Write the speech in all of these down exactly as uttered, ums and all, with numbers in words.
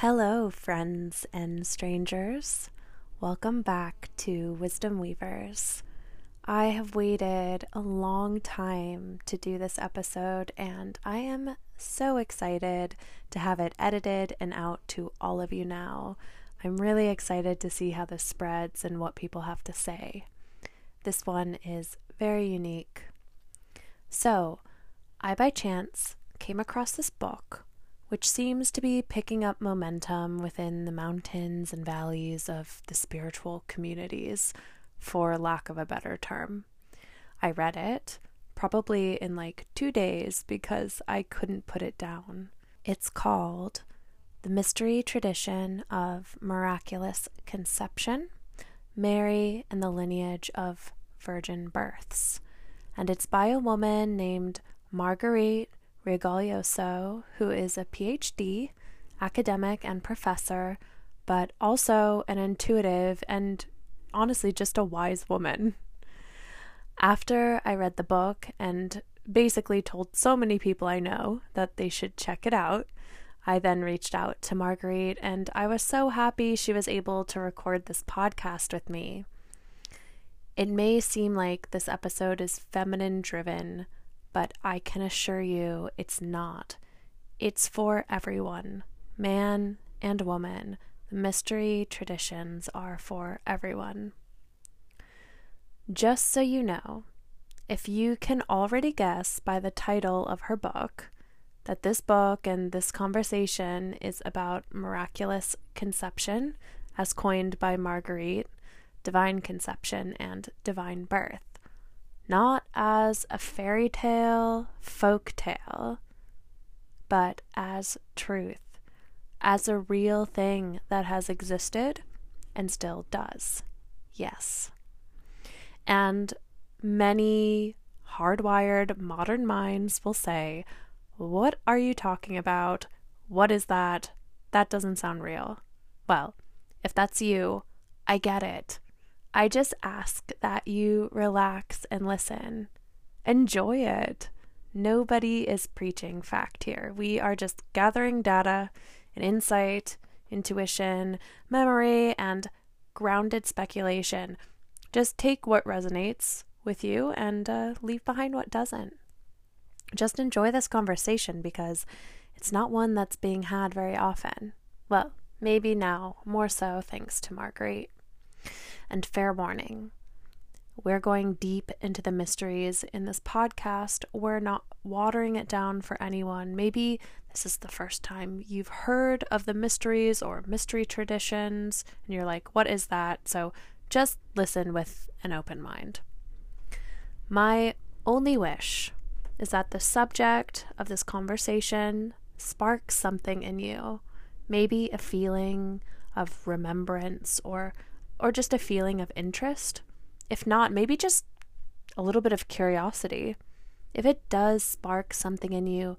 Hello, friends and strangers. Welcome back to Wisdom Weavers. I have waited a long time to do this episode, and I am so excited to have it edited and out to all of you now. I'm really excited to see how this spreads and what people have to say. This one is very unique. So, I by chance came across this book, which seems to be picking up momentum within the mountains and valleys of the spiritual communities, for lack of a better term. I read it, probably in like two days, because I couldn't put it down. It's called The Mystery Tradition of Miraculous Conception, Mary and the Lineage of Virgin Births, and it's by a woman named Marguerite Rigoglioso, who is a P H D, academic and professor, but also an intuitive and honestly just a wise woman. After I read the book and basically told so many people I know that they should check it out, I then reached out to Marguerite, and I was so happy she was able to record this podcast with me. It may seem like this episode is feminine driven, but I can assure you it's not. It's for everyone, man and woman. The mystery traditions are for everyone. Just so you know, if you can already guess by the title of her book that this book and this conversation is about miraculous conception, as coined by Marguerite, divine conception and divine birth. Not as a fairy tale, folk tale, but as truth, as a real thing that has existed and still does. Yes. And many hardwired modern minds will say, "What are you talking about? What is that? That doesn't sound real." Well, if that's you, I get it. I just ask that you relax and listen. Enjoy it. Nobody is preaching fact here. We are just gathering data and insight, intuition, memory, and grounded speculation. Just take what resonates with you and uh, leave behind what doesn't. Just enjoy this conversation because it's not one that's being had very often. Well, maybe now, more so thanks to Marguerite. And fair warning, we're going deep into the mysteries in this podcast. We're not watering it down for anyone. Maybe this is the first time you've heard of the mysteries or mystery traditions, and you're like, what is that? So just listen with an open mind. My only wish is that the subject of this conversation sparks something in you, maybe a feeling of remembrance or or just a feeling of interest. If not, maybe just a little bit of curiosity. If it does spark something in you,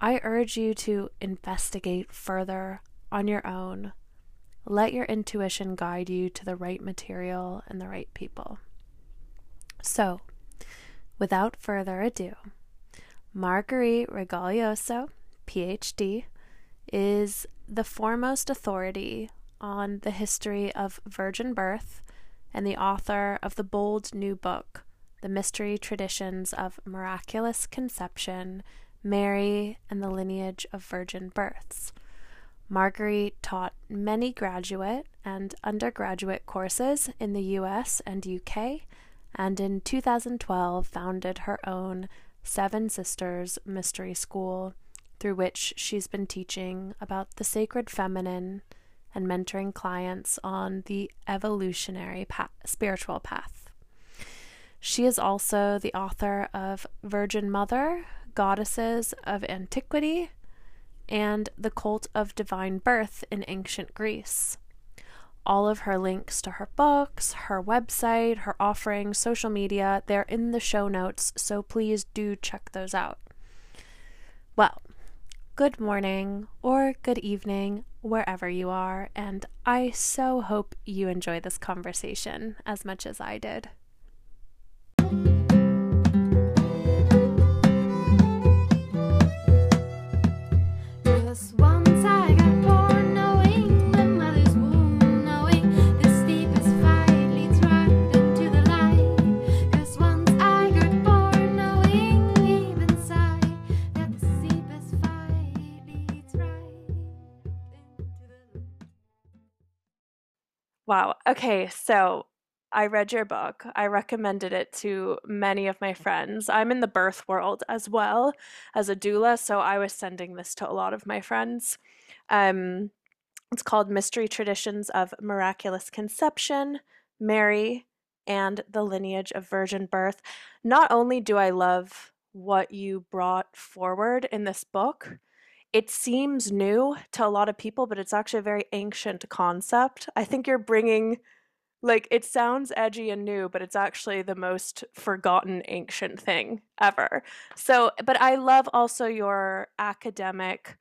I urge you to investigate further on your own. Let your intuition guide you to the right material and the right people. So, without further ado, Marguerite Rigoglioso, P H D, is the foremost authority on the history of virgin birth and the author of the bold new book, The Mystery Traditions of Miraculous Conception, Mary and the Lineage of Virgin Births. Marguerite taught many graduate and undergraduate courses in the U S and U K, and in two thousand twelve founded her own Seven Sisters Mystery School, through which she's been teaching about the sacred feminine and mentoring clients on the evolutionary path, spiritual path. She is also the author of Virgin Mother, Goddesses of Antiquity, and The Cult of Divine Birth in Ancient Greece. All of her links to her books, her website, her offerings, social media, they're in the show notes, so please do check those out. Well, good morning or good evening, wherever you are, and I so hope you enjoy this conversation as much as I did. Just once I got born, no Wow. Okay. So I read your book. I recommended it to many of my friends. I'm in the birth world as well as a doula, so I was sending this to a lot of my friends. Um, it's called Mystery Traditions of Miraculous Conception, Mary and the Lineage of Virgin Birth. Not only do I love what you brought forward in this book, it seems new to a lot of people, but it's actually a very ancient concept. I think you're bringing, like, it sounds edgy and new, but it's actually the most forgotten ancient thing ever. So, but I love also your academic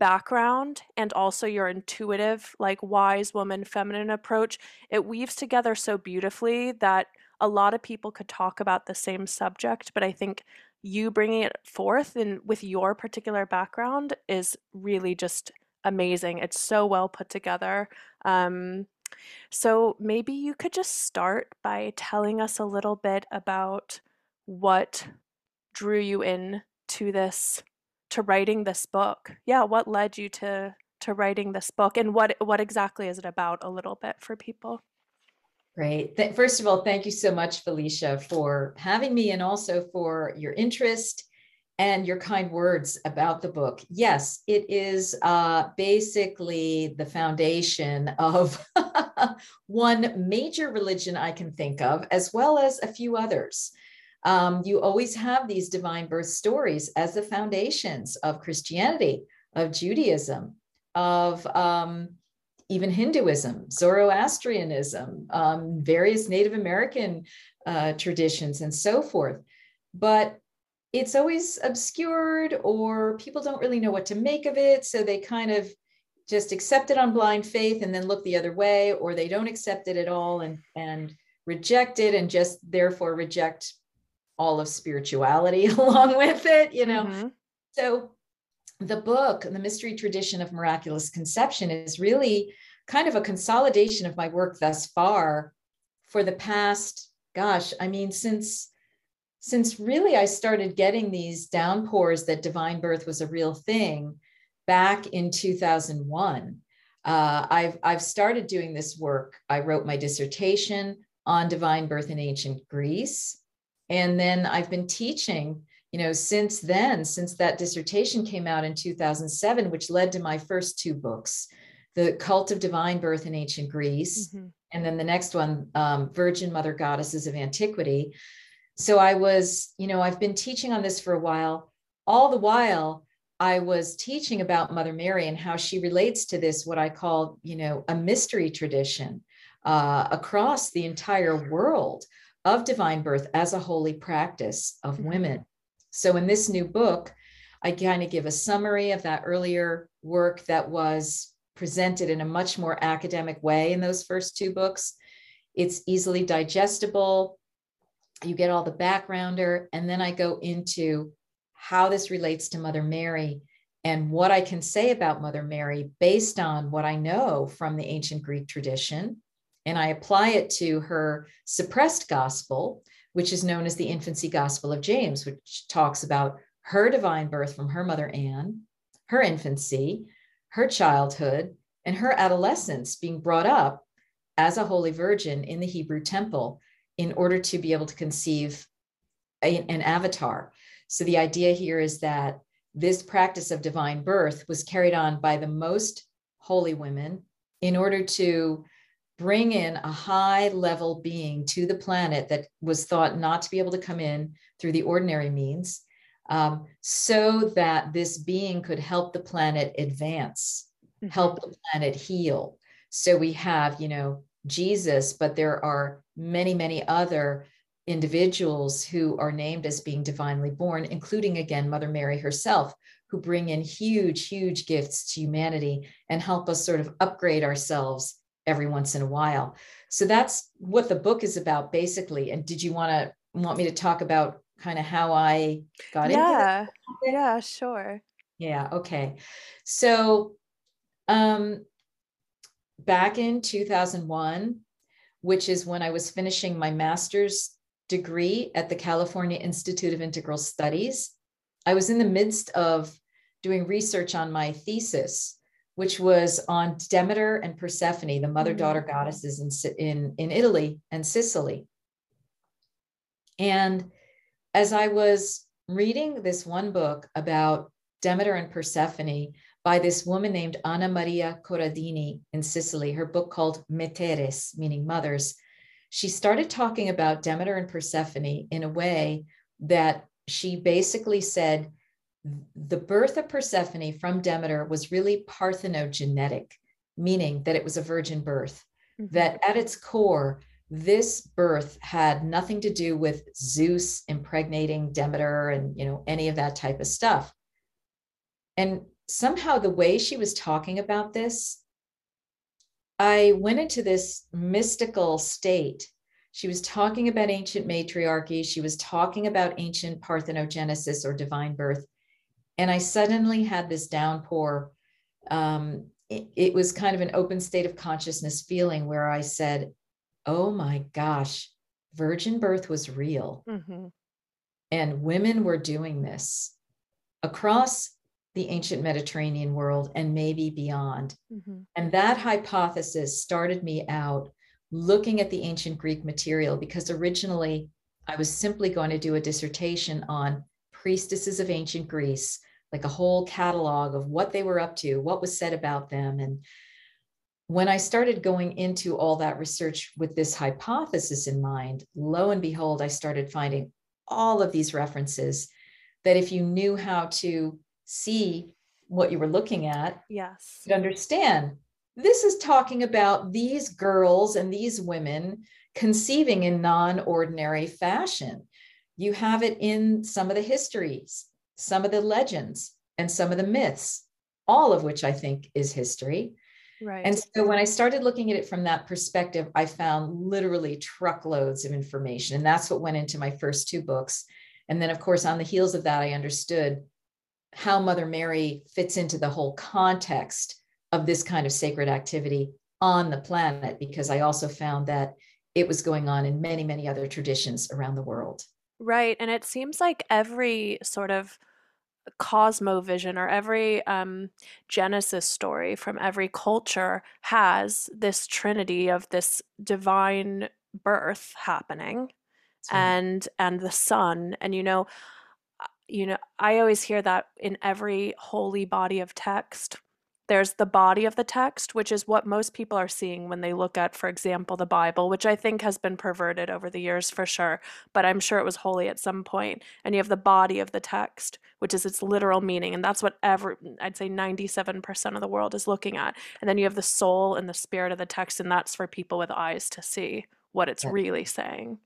background and also your intuitive, like, wise woman, feminine approach. It weaves together so beautifully that a lot of people could talk about the same subject, but I think you bringing it forth and with your particular background is really just amazing. It's so well put together. Um, so maybe you could just start by telling us a little bit about what drew you in to this, to writing this book. Yeah, what led you to to writing this book, and what what exactly is it about, a little bit, for people? Great. First of all, thank you so much, Felicia, for having me, and also for your interest and your kind words about the book. Yes, it is uh, basically the foundation of one major religion I can think of, as well as a few others. Um, you always have these divine birth stories as the foundations of Christianity, of Judaism, of um, even Hinduism, Zoroastrianism, um, various Native American uh, traditions, and so forth. But it's always obscured, or people don't really know what to make of it. So they kind of just accept it on blind faith and then look the other way, or they don't accept it at all and, and reject it, and just therefore reject all of spirituality along with it, you know? Mm-hmm. So the book, The Mystery Tradition of Miraculous Conception, is really kind of a consolidation of my work thus far for the past, gosh, I mean, since, since really I started getting these downpours that divine birth was a real thing back in two thousand one. Uh, I've, I've started doing this work. I wrote my dissertation on divine birth in ancient Greece. And then I've been teaching, you know, since then, since that dissertation came out in two thousand seven, which led to my first two books, The Cult of Divine Birth in Ancient Greece, mm-hmm. and then the next one, um, Virgin Mother Goddesses of Antiquity. So I was, you know, I've been teaching on this for a while. All the while, I was teaching about Mother Mary and how she relates to this, what I call, you know, a mystery tradition uh, across the entire world of divine birth as a holy practice of women. Mm-hmm. So in this new book, I kind of give a summary of that earlier work that was presented in a much more academic way in those first two books. It's easily digestible. You get all the backgrounder, and then I go into how this relates to Mother Mary and what I can say about Mother Mary based on what I know from the ancient Greek tradition. And I apply it to her suppressed gospel, which is known as the Infancy Gospel of James, which talks about her divine birth from her mother Anne, her infancy, her childhood, and her adolescence, being brought up as a holy virgin in the Hebrew temple in order to be able to conceive a, an avatar. So the idea here is that this practice of divine birth was carried on by the most holy women in order to bring in a high level being to the planet that was thought not to be able to come in through the ordinary means, um, so that this being could help the planet advance, mm-hmm. help the planet heal. So we have, you know, Jesus, but there are many, many other individuals who are named as being divinely born, including, again, Mother Mary herself, who bring in huge, huge gifts to humanity and help us sort of upgrade ourselves every once in a while. So that's what the book is about, basically. And did you want to want me to talk about kind of how I got yeah. into it? Yeah, sure. Yeah, okay. So um, back in two thousand one, which is when I was finishing my master's degree at the California Institute of Integral Studies, I was in the midst of doing research on my thesis, which was on Demeter and Persephone, the mother-daughter goddesses in, in, in Italy and Sicily. And as I was reading this one book about Demeter and Persephone by this woman named Anna Maria Corradini in Sicily, her book called Meteres, meaning mothers, she started talking about Demeter and Persephone in a way that she basically said the birth of Persephone from Demeter was really parthenogenetic, meaning that it was a virgin birth, mm-hmm. that at its core, this birth had nothing to do with Zeus impregnating Demeter and, you know, any of that type of stuff. And somehow the way she was talking about this, I went into this mystical state. She was talking about ancient matriarchy. She was talking about ancient parthenogenesis or divine birth. And I suddenly had this downpour. Um, it, it was kind of an open state of consciousness feeling where I said, oh my gosh, virgin birth was real. Mm-hmm. And women were doing this across the ancient Mediterranean world and maybe beyond. Mm-hmm. And that hypothesis started me out looking at the ancient Greek material, because originally I was simply going to do a dissertation on priestesses of ancient Greece, like a whole catalog of what they were up to, what was said about them. And when I started going into all that research with this hypothesis in mind, lo and behold, I started finding all of these references that if you knew how to see what you were looking at, yes, you'd understand. This is talking about these girls and these women conceiving in non-ordinary fashion. You have it in some of the histories, some of the legends, and some of the myths, all of which I think is history. Right. And so when I started looking at it from that perspective, I found literally truckloads of information. And that's what went into my first two books. And then, of course, on the heels of that, I understood how Mother Mary fits into the whole context of this kind of sacred activity on the planet, because I also found that it was going on in many, many other traditions around the world. Right. And it seems like every sort of cosmovision or every um, Genesis story from every culture has this trinity of this divine birth happening, right, and and the sun. And, you know, you know, I always hear that in every holy body of text, there's the body of the text, which is what most people are seeing when they look at, for example, the Bible, which I think has been perverted over the years for sure, but I'm sure it was holy at some point. And you have the body of the text, which is its literal meaning. And that's what every, I'd say ninety-seven percent of the world is looking at. And then you have the soul and the spirit of the text, and that's for people with eyes to see what it's that's really saying.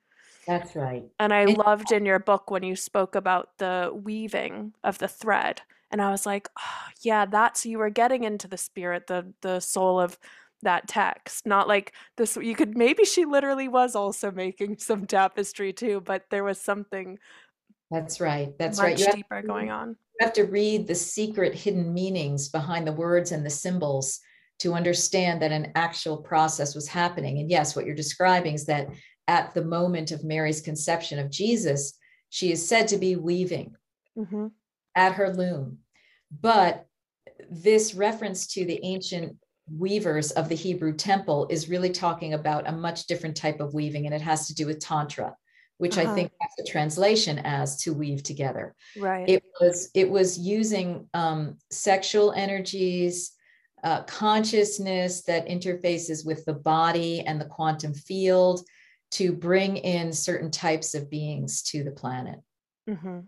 That's right. And I it's loved in your book when you spoke about the weaving of the thread. And I was like, oh, yeah, that's, you were getting into the spirit, the the soul of that text. Not like this, you could, maybe she literally was also making some tapestry too, but there was something. That's right. That's much right. You deeper to, going on. You have to read the secret hidden meanings behind the words and the symbols to understand that an actual process was happening. And yes, what you're describing is that at the moment of Mary's conception of Jesus, she is said to be weaving. Mm-hmm. At her loom. But this reference to the ancient weavers of the Hebrew temple is really talking about a much different type of weaving, and it has to do with Tantra, which uh-huh. I think has a translation as to weave together. Right. It was, it was using um, sexual energies, uh, consciousness that interfaces with the body and the quantum field to bring in certain types of beings to the planet. Mm-hmm.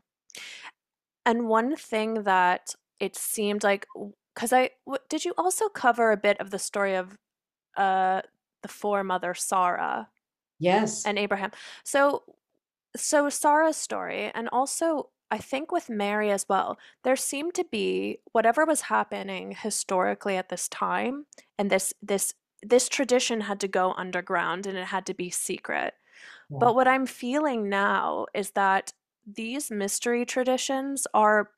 And one thing that it seemed like, because I, w- did you also cover a bit of the story of uh, the foremother Sarah? Yes. And Abraham. So, so Sarah's story, and also I think with Mary as well, there seemed to be whatever was happening historically at this time, and this this this tradition had to go underground and it had to be secret. Yeah. But what I'm feeling now is that these mystery traditions are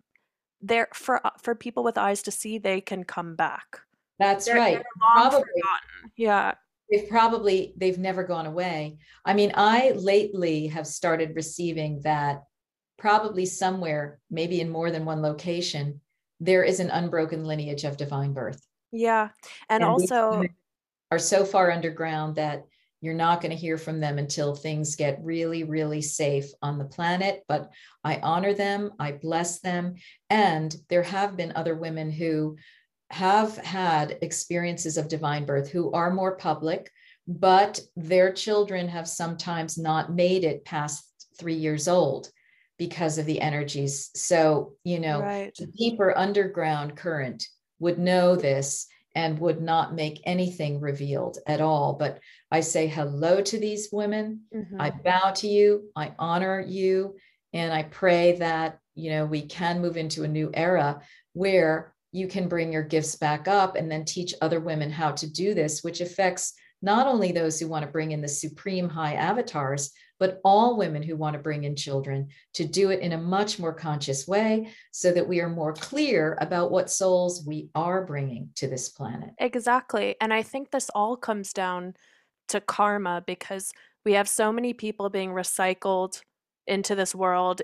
there for for people with eyes to see. They can come back. That's they're, right. They're probably forgotten. Yeah. They've probably, they've never gone away. I mean, I lately have started receiving that probably somewhere, maybe in more than one location, there is an unbroken lineage of divine birth. Yeah. And, and also are so far underground that you're not going to hear from them until things get really, really safe on the planet. But I honor them. I bless them. And there have been other women who have had experiences of divine birth who are more public, but their children have sometimes not made it past three years old because of the energies. So, you know, right. The deeper underground current would know this and would not make anything revealed at all. But I say hello to these women. Mm-hmm. I bow to you. I honor you. And I pray that, you know, we can move into a new era where you can bring your gifts back up and then teach other women how to do this, which affects not only those who want to bring in the supreme high avatars, but all women who want to bring in children to do it in a much more conscious way so that we are more clear about what souls we are bringing to this planet. Exactly. And I think this all comes down to karma, because we have so many people being recycled into this world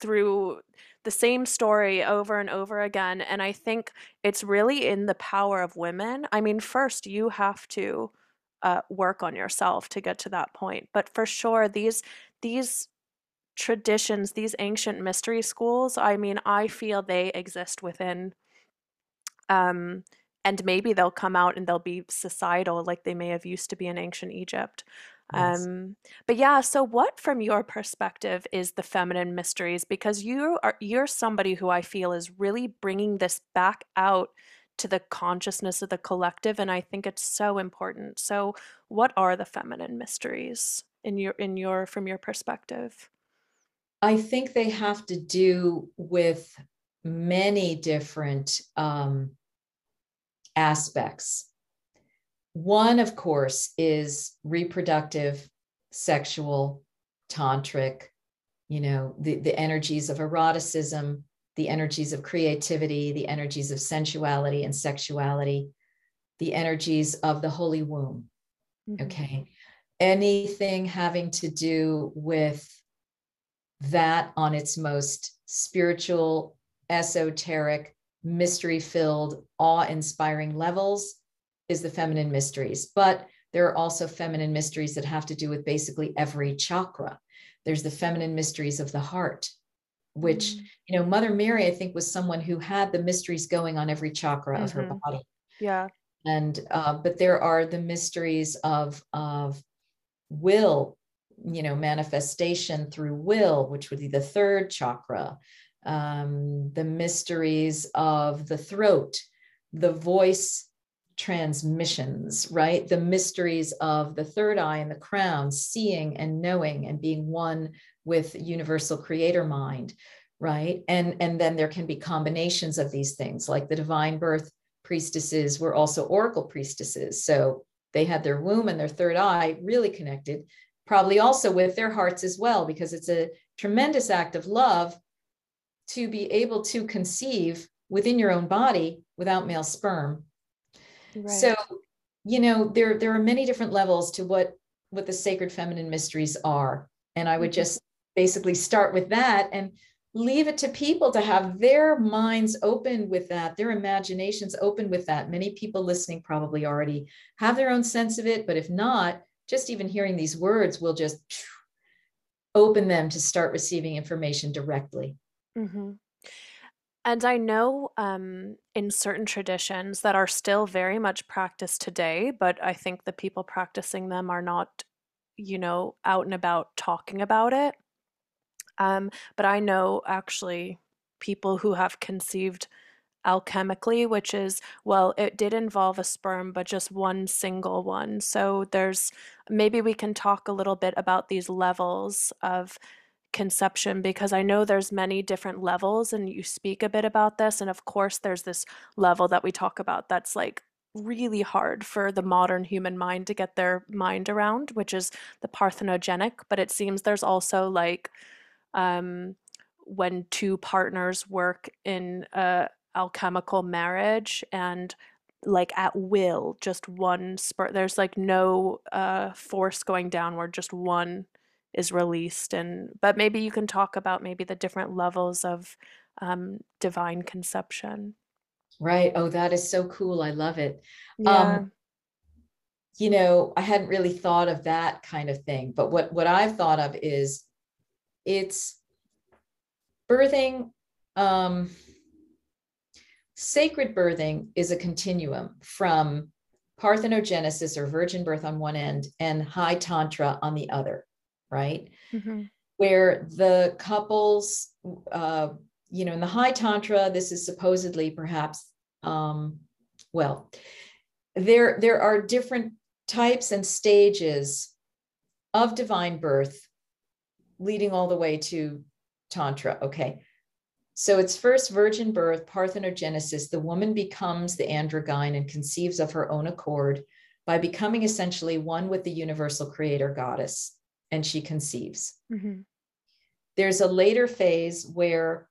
through the same story over and over again. And I think it's really in the power of women. I mean, first, you have to Uh, work on yourself to get to that point. But for sure, these these traditions, these ancient mystery schools, I mean, I feel they exist within, um, and maybe they'll come out and they'll be societal like they may have used to be in ancient Egypt. Yes. Um, but yeah, so what from your perspective is the feminine mysteries? Because you are, you're somebody who I feel is really bringing this back out to the consciousness of the collective, and I think it's so important. So what are the feminine mysteries in your in your from your perspective? I think they have to do with many different um, aspects. One, of course, is reproductive, sexual, tantric, you know, the, the energies of eroticism, the energies of creativity, the energies of sensuality and sexuality, the energies of the holy womb. Mm-hmm. Okay. Anything having to do with that on its most spiritual, esoteric, mystery-filled, awe-inspiring levels is the feminine mysteries. But there are also feminine mysteries that have to do with basically every chakra. There's the feminine mysteries of the heart, which, you know, Mother Mary, I think, was someone who had the mysteries going on every chakra mm-hmm. of her body. Yeah. And, uh, but there are the mysteries of, of will, you know, manifestation through will, which would be the third chakra, um, the mysteries of the throat, the voice transmissions, right? The mysteries of the third eye and the crown, seeing and knowing and being one with universal creator mind, right? And, and then there can be combinations of these things, like the divine birth priestesses were also oracle priestesses. So they had their womb and their third eye really connected, probably also with their hearts as well, because it's a tremendous act of love to be able to conceive within your own body without male sperm. Right. So, you know, there, there are many different levels to what, what the sacred feminine mysteries are. And I would just basically start with that and leave it to people to have their minds open with that, their imaginations open with that. Many people listening probably already have their own sense of it, but if not, just even hearing these words will just open them to start receiving information directly. Mm-hmm. And I know um, in certain traditions that are still very much practiced today, but I think the people practicing them are not, you know, out and about talking about it. Um, but I know actually people who have conceived alchemically, which is, well, it did involve a sperm, but just one single one. So there's, maybe we can talk a little bit about these levels of conception, because I know there's many different levels and you speak a bit about this. And of course, there's this level that we talk about that's like really hard for the modern human mind to get their mind around, which is the parthenogenic. But it seems there's also like um, when two partners work in a alchemical marriage and like at will, just one spur, there's like no uh, force going downward, just one is released. And but maybe you can talk about maybe the different levels of um, divine conception. Right. Oh, that is so cool. I love it. Yeah. Um, you know, I hadn't really thought of that kind of thing, but what, what I've thought of is it's birthing, um, sacred birthing is a continuum from parthenogenesis or virgin birth on one end and high tantra on the other, right? Mm-hmm. Where the couples, uh, you know, in the high tantra, this is supposedly perhaps, um, well, there, there are different types and stages of divine birth leading all the way to tantra. Okay. So it's first virgin birth, parthenogenesis. The woman becomes the androgyne and conceives of her own accord by becoming essentially one with the universal creator goddess, and she conceives. Mm-hmm. There's a later phase where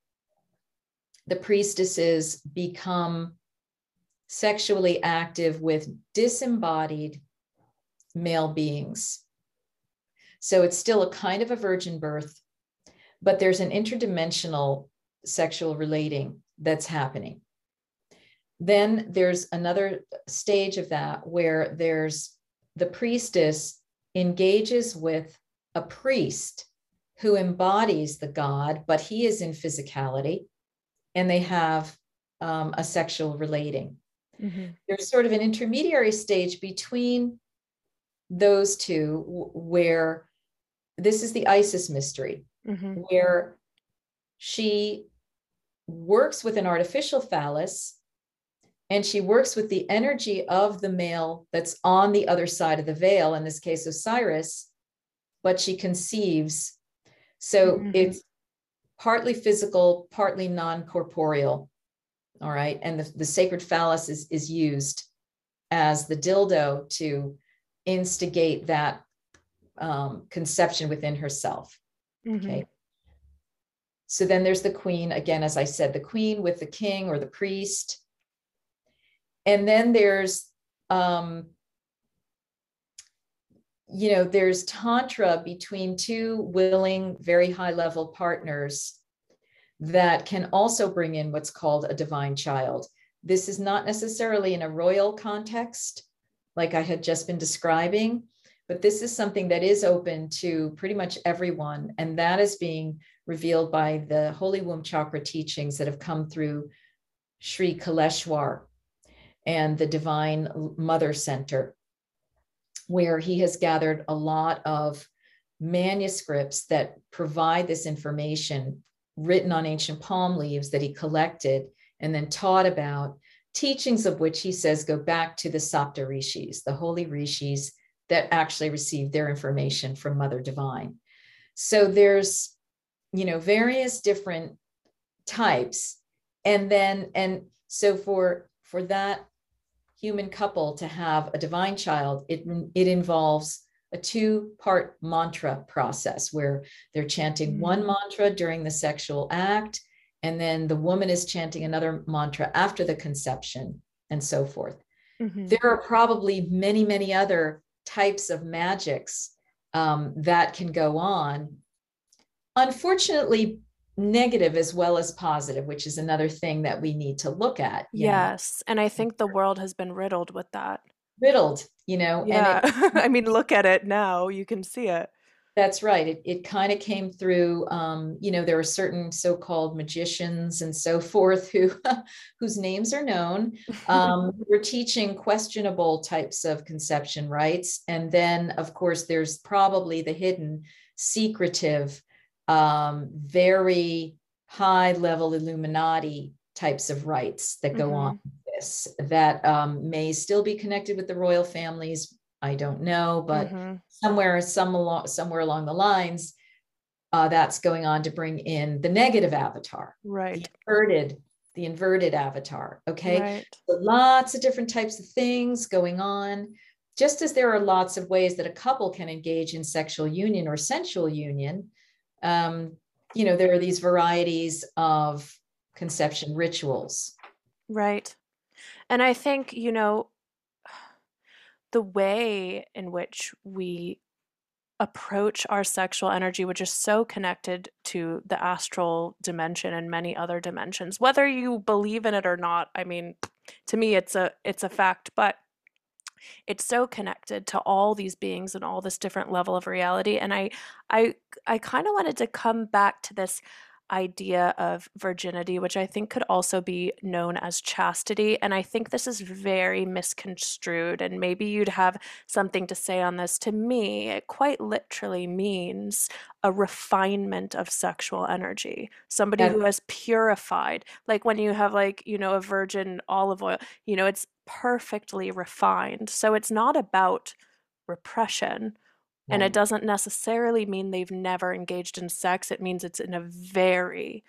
the priestesses become sexually active with disembodied male beings. So it's still a kind of a virgin birth, but there's an interdimensional sexual relating that's happening. Then there's another stage of that where there's the priestess engages with a priest who embodies the god, but he is in physicality, and they have um, a sexual relating. Mm-hmm. There's sort of an intermediary stage between those two where this is the Isis mystery, mm-hmm. where she works with an artificial phallus and she works with the energy of the male that's on the other side of the veil, in this case Osiris, but she conceives. So mm-hmm. it's partly physical, partly non-corporeal. All right. And the, the sacred phallus is, is used as the dildo to instigate that um, conception within herself. Mm-hmm. Okay. So then there's the queen, again, as I said, the queen with the king or the priest. And then there's, um, you know, there's tantra between two willing, very high level partners that can also bring in what's called a divine child. This is not necessarily in a royal context, like I had just been describing, but this is something that is open to pretty much everyone. And that is being revealed by the Holy Womb Chakra teachings that have come through Sri Kaleshwar and the Divine Mother Center, where he has gathered a lot of manuscripts that provide this information written on ancient palm leaves that he collected and then taught about, teachings of which he says go back to the Sapta Rishis, the holy rishis that actually received their information from Mother Divine. So there's, you know, various different types. And then, and so for, for that human couple to have a divine child, it, it involves a two-part mantra process where they're chanting mm-hmm. one mantra during the sexual act, and then the woman is chanting another mantra after the conception, and so forth. Mm-hmm. There are probably many, many other types of magics um, that can go on. Unfortunately, negative as well as positive, which is another thing that we need to look at. Yes. Know? And I think the world has been riddled with that. Riddled, you know. Yeah. And it, I mean, look at it now, you can see it. That's right. It, it kind of came through, um, you know, there are certain so-called magicians and so forth who, whose names are known, um, who were teaching questionable types of conception rites. And then, of course, there's probably the hidden, secretive, um, very high-level Illuminati types of rites that go mm-hmm. on with this that um, may still be connected with the royal families. I don't know, but mm-hmm. somewhere, some along, somewhere along the lines, uh, that's going on to bring in the negative avatar, right? The inverted, the inverted avatar. Okay, right. So lots of different types of things going on. Just as there are lots of ways that a couple can engage in sexual union or sensual union. Um, you know, there are these varieties of conception rituals. Right. And I think, you know, the way in which we approach our sexual energy, which is so connected to the astral dimension and many other dimensions, whether you believe in it or not. I mean, to me, it's a it's a fact, but it's so connected to all these beings and all this different level of reality. And I I I kind of wanted to come back to this idea of virginity, which I think could also be known as chastity. And I think this is very misconstrued, and maybe you'd have something to say on this. To me, it quite literally means a refinement of sexual energy, somebody yeah. who has purified, like when you have like, you know, a virgin olive oil, you know, it's perfectly refined. So it's not about repression. And it doesn't necessarily mean they've never engaged in sex. It means it's in a very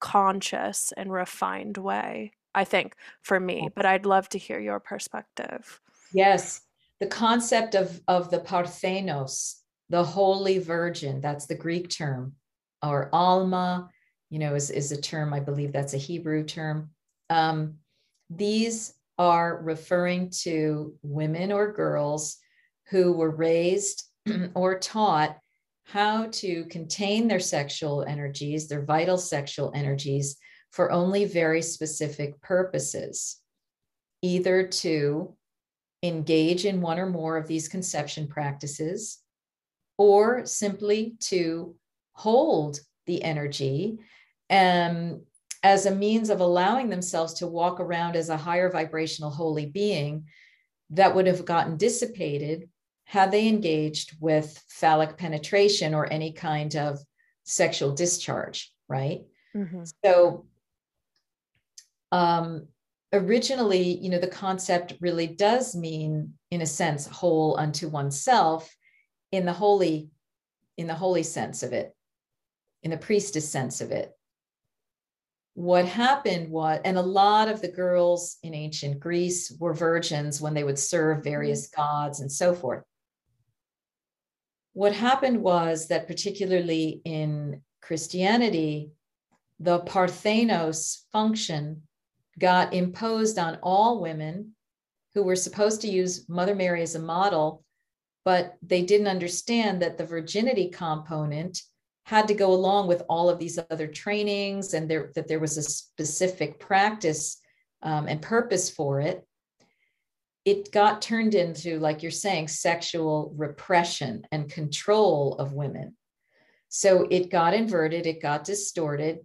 conscious and refined way, I think, for me. But I'd love to hear your perspective. Yes. The concept of, of the Parthenos, the Holy Virgin, that's the Greek term, or Alma, you know, is, is a term, I believe that's a Hebrew term. Um, these are referring to women or girls who were raised or taught how to contain their sexual energies, their vital sexual energies, for only very specific purposes, either to engage in one or more of these conception practices, or simply to hold the energy um, as a means of allowing themselves to walk around as a higher vibrational holy being that would have gotten dissipated had they engaged with phallic penetration or any kind of sexual discharge, right? Mm-hmm. So um, originally, you know, the concept really does mean, in a sense, whole unto oneself in the holy, in the holy sense of it, in the priestess sense of it. What happened was, and a lot of the girls in ancient Greece were virgins when they would serve various gods and so forth. What happened was that particularly in Christianity, the Parthenos function got imposed on all women who were supposed to use Mother Mary as a model, but they didn't understand that the virginity component had to go along with all of these other trainings, and there, that there was a specific practice um, and purpose for it. It got turned into, like you're saying, sexual repression and control of women. So it got inverted, it got distorted,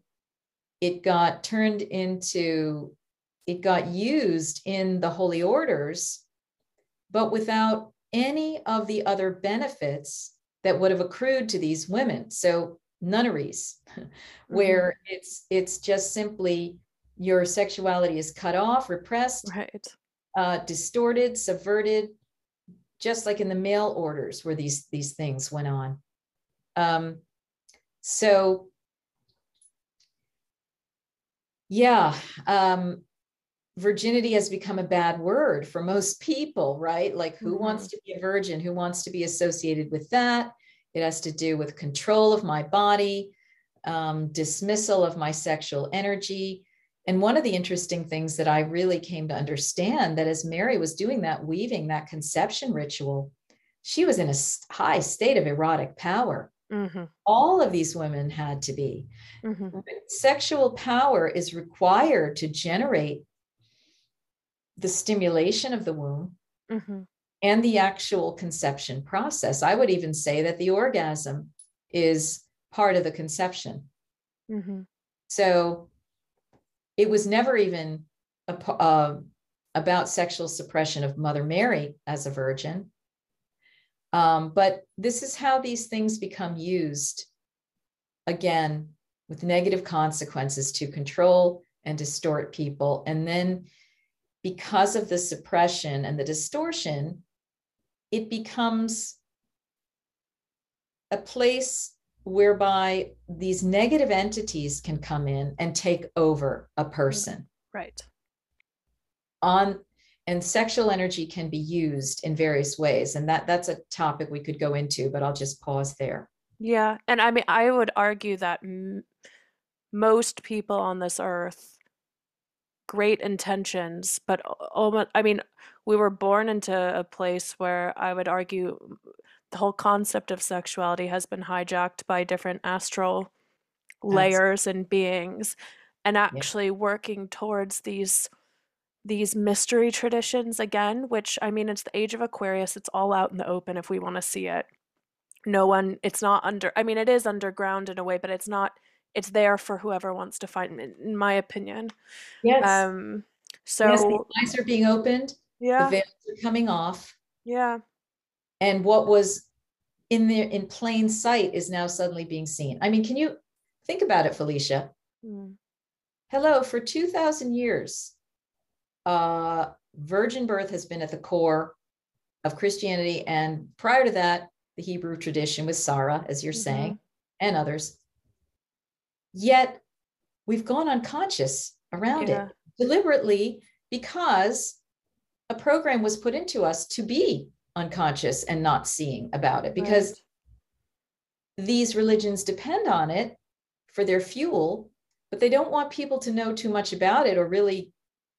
it got turned into, it got used in the holy orders, but without any of the other benefits that would have accrued to these women. So nunneries, where mm-hmm. it's, it's just simply your sexuality is cut off, repressed, right. Uh, distorted, subverted, just like in the male orders where these, these things went on. Um, so, yeah, um, virginity has become a bad word for most people, right? Like, who mm-hmm. wants to be a virgin? Who wants to be associated with that? It has to do with control of my body, um, dismissal of my sexual energy. And one of the interesting things that I really came to understand that as Mary was doing that, weaving that conception ritual, she was in a high state of erotic power. Mm-hmm. All of these women had to be. Mm-hmm. Sexual power is required to generate the stimulation of the womb mm-hmm. and the actual conception process. I would even say that the orgasm is part of the conception. Mm-hmm. So it was never even a, uh, about sexual suppression of Mother Mary as a virgin. Um, but this is how these things become used, again, with negative consequences to control and distort people. And then because of the suppression and the distortion, it becomes a place whereby these negative entities can come in and take over a person. Right. On and sexual energy can be used in various ways. And that that's a topic we could go into, but I'll just pause there. Yeah. And I mean, I would argue that m- most people on this earth, great intentions, but almost, I mean, we were born into a place where I would argue the whole concept of sexuality has been hijacked by different astral layers and beings, and actually yeah. working towards these these mystery traditions again, which, I mean, it's the age of Aquarius. It's all out in the open if we want to see it. No one, it's not under, I mean, it is underground in a way, but it's not, it's there for whoever wants to find it, in my opinion. Yes. Um, so. Yes, the eyes are being opened. Yeah. The veils are coming off. Yeah. And what was in there in plain sight is now suddenly being seen. I mean, can you think about it, Felicia? Mm. Hello, for two thousand years, uh, virgin birth has been at the core of Christianity. And prior to that, the Hebrew tradition with Sarah, as you're mm-hmm. saying, and others. Yet we've gone unconscious around yeah. it deliberately, because a program was put into us to be unconscious and not seeing about it, because right. these religions depend on it for their fuel, but they don't want people to know too much about it or really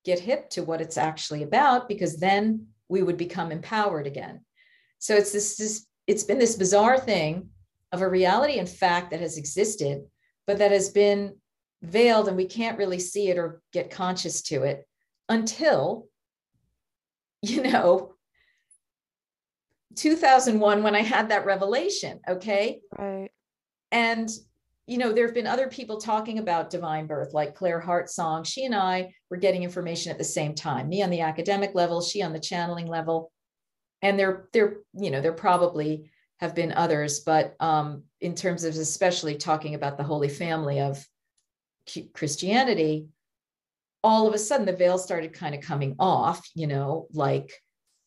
get hip to what it's actually about, because then we would become empowered again. So it's this, this it's been this bizarre thing of a reality and fact that has existed, but that has been veiled, and we can't really see it or get conscious to it until, you know, two thousand one, when I had that revelation. Okay. Right. And, you know, there've been other people talking about divine birth, like Claire Hartsong. She and I were getting information at the same time, me on the academic level, she on the channeling level. And there, there, you know, there probably have been others, but um, in terms of especially talking about the Holy Family of Christianity, all of a sudden the veil started kind of coming off, you know, like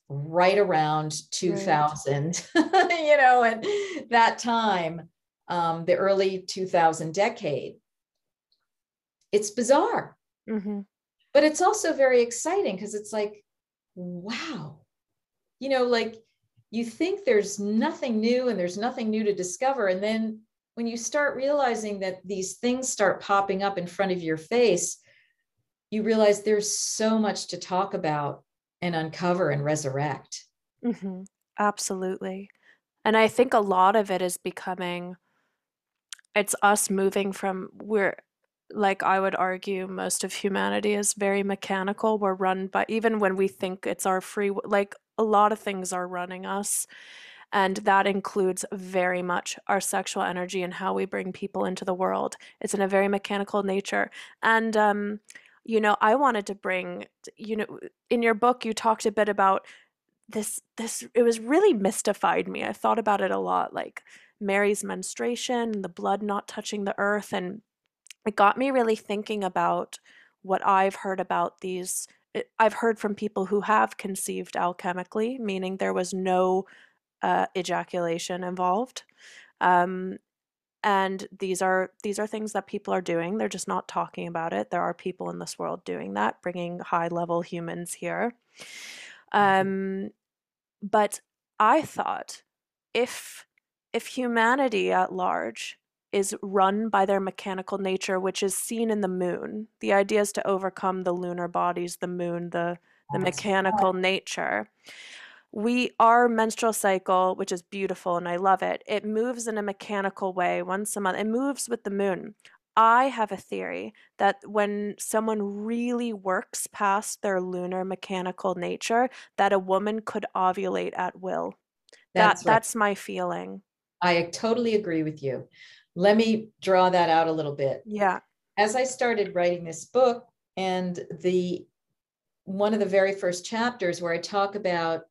right around two thousand, right. you know, at that time, um, the early two thousand decade. It's bizarre, mm-hmm. but it's also very exciting, because it's like, wow. You know, like you think there's nothing new and there's nothing new to discover. And then when you start realizing that these things start popping up in front of your face, you realize there's so much to talk about and uncover and resurrect. Mm-hmm. Absolutely. And I think a lot of it is becoming, it's us moving from, we're like, I would argue most of humanity is very mechanical. We're run by, even when we think it's our free, like, a lot of things are running us, and that includes very much our sexual energy and how we bring people into the world. It's in a very mechanical nature. And, um, you know, I wanted to bring, you know, in your book, you talked a bit about this, this, it was really mystified me. I thought about it a lot, like Mary's menstruation, the blood not touching the earth. And it got me really thinking about what I've heard about these I've heard from people who have conceived alchemically, meaning there was no uh, ejaculation involved. Um, and these are these are things that people are doing. They're just not talking about it. There are people in this world doing that, bringing high-level humans here. Um, but I thought if if humanity at large is run by their mechanical nature, which is seen in the moon. The idea is to overcome the lunar bodies, the moon, the, the mechanical nature. We, our menstrual cycle, which is beautiful and I love it, it moves in a mechanical way once a month. It moves with the moon. I have a theory that when someone really works past their lunar mechanical nature, that a woman could ovulate at will. That's, that, right. that's my feeling. I totally agree with you. Let me draw that out a little bit. Yeah. As I started writing this book, and the one of the very first chapters where I talk about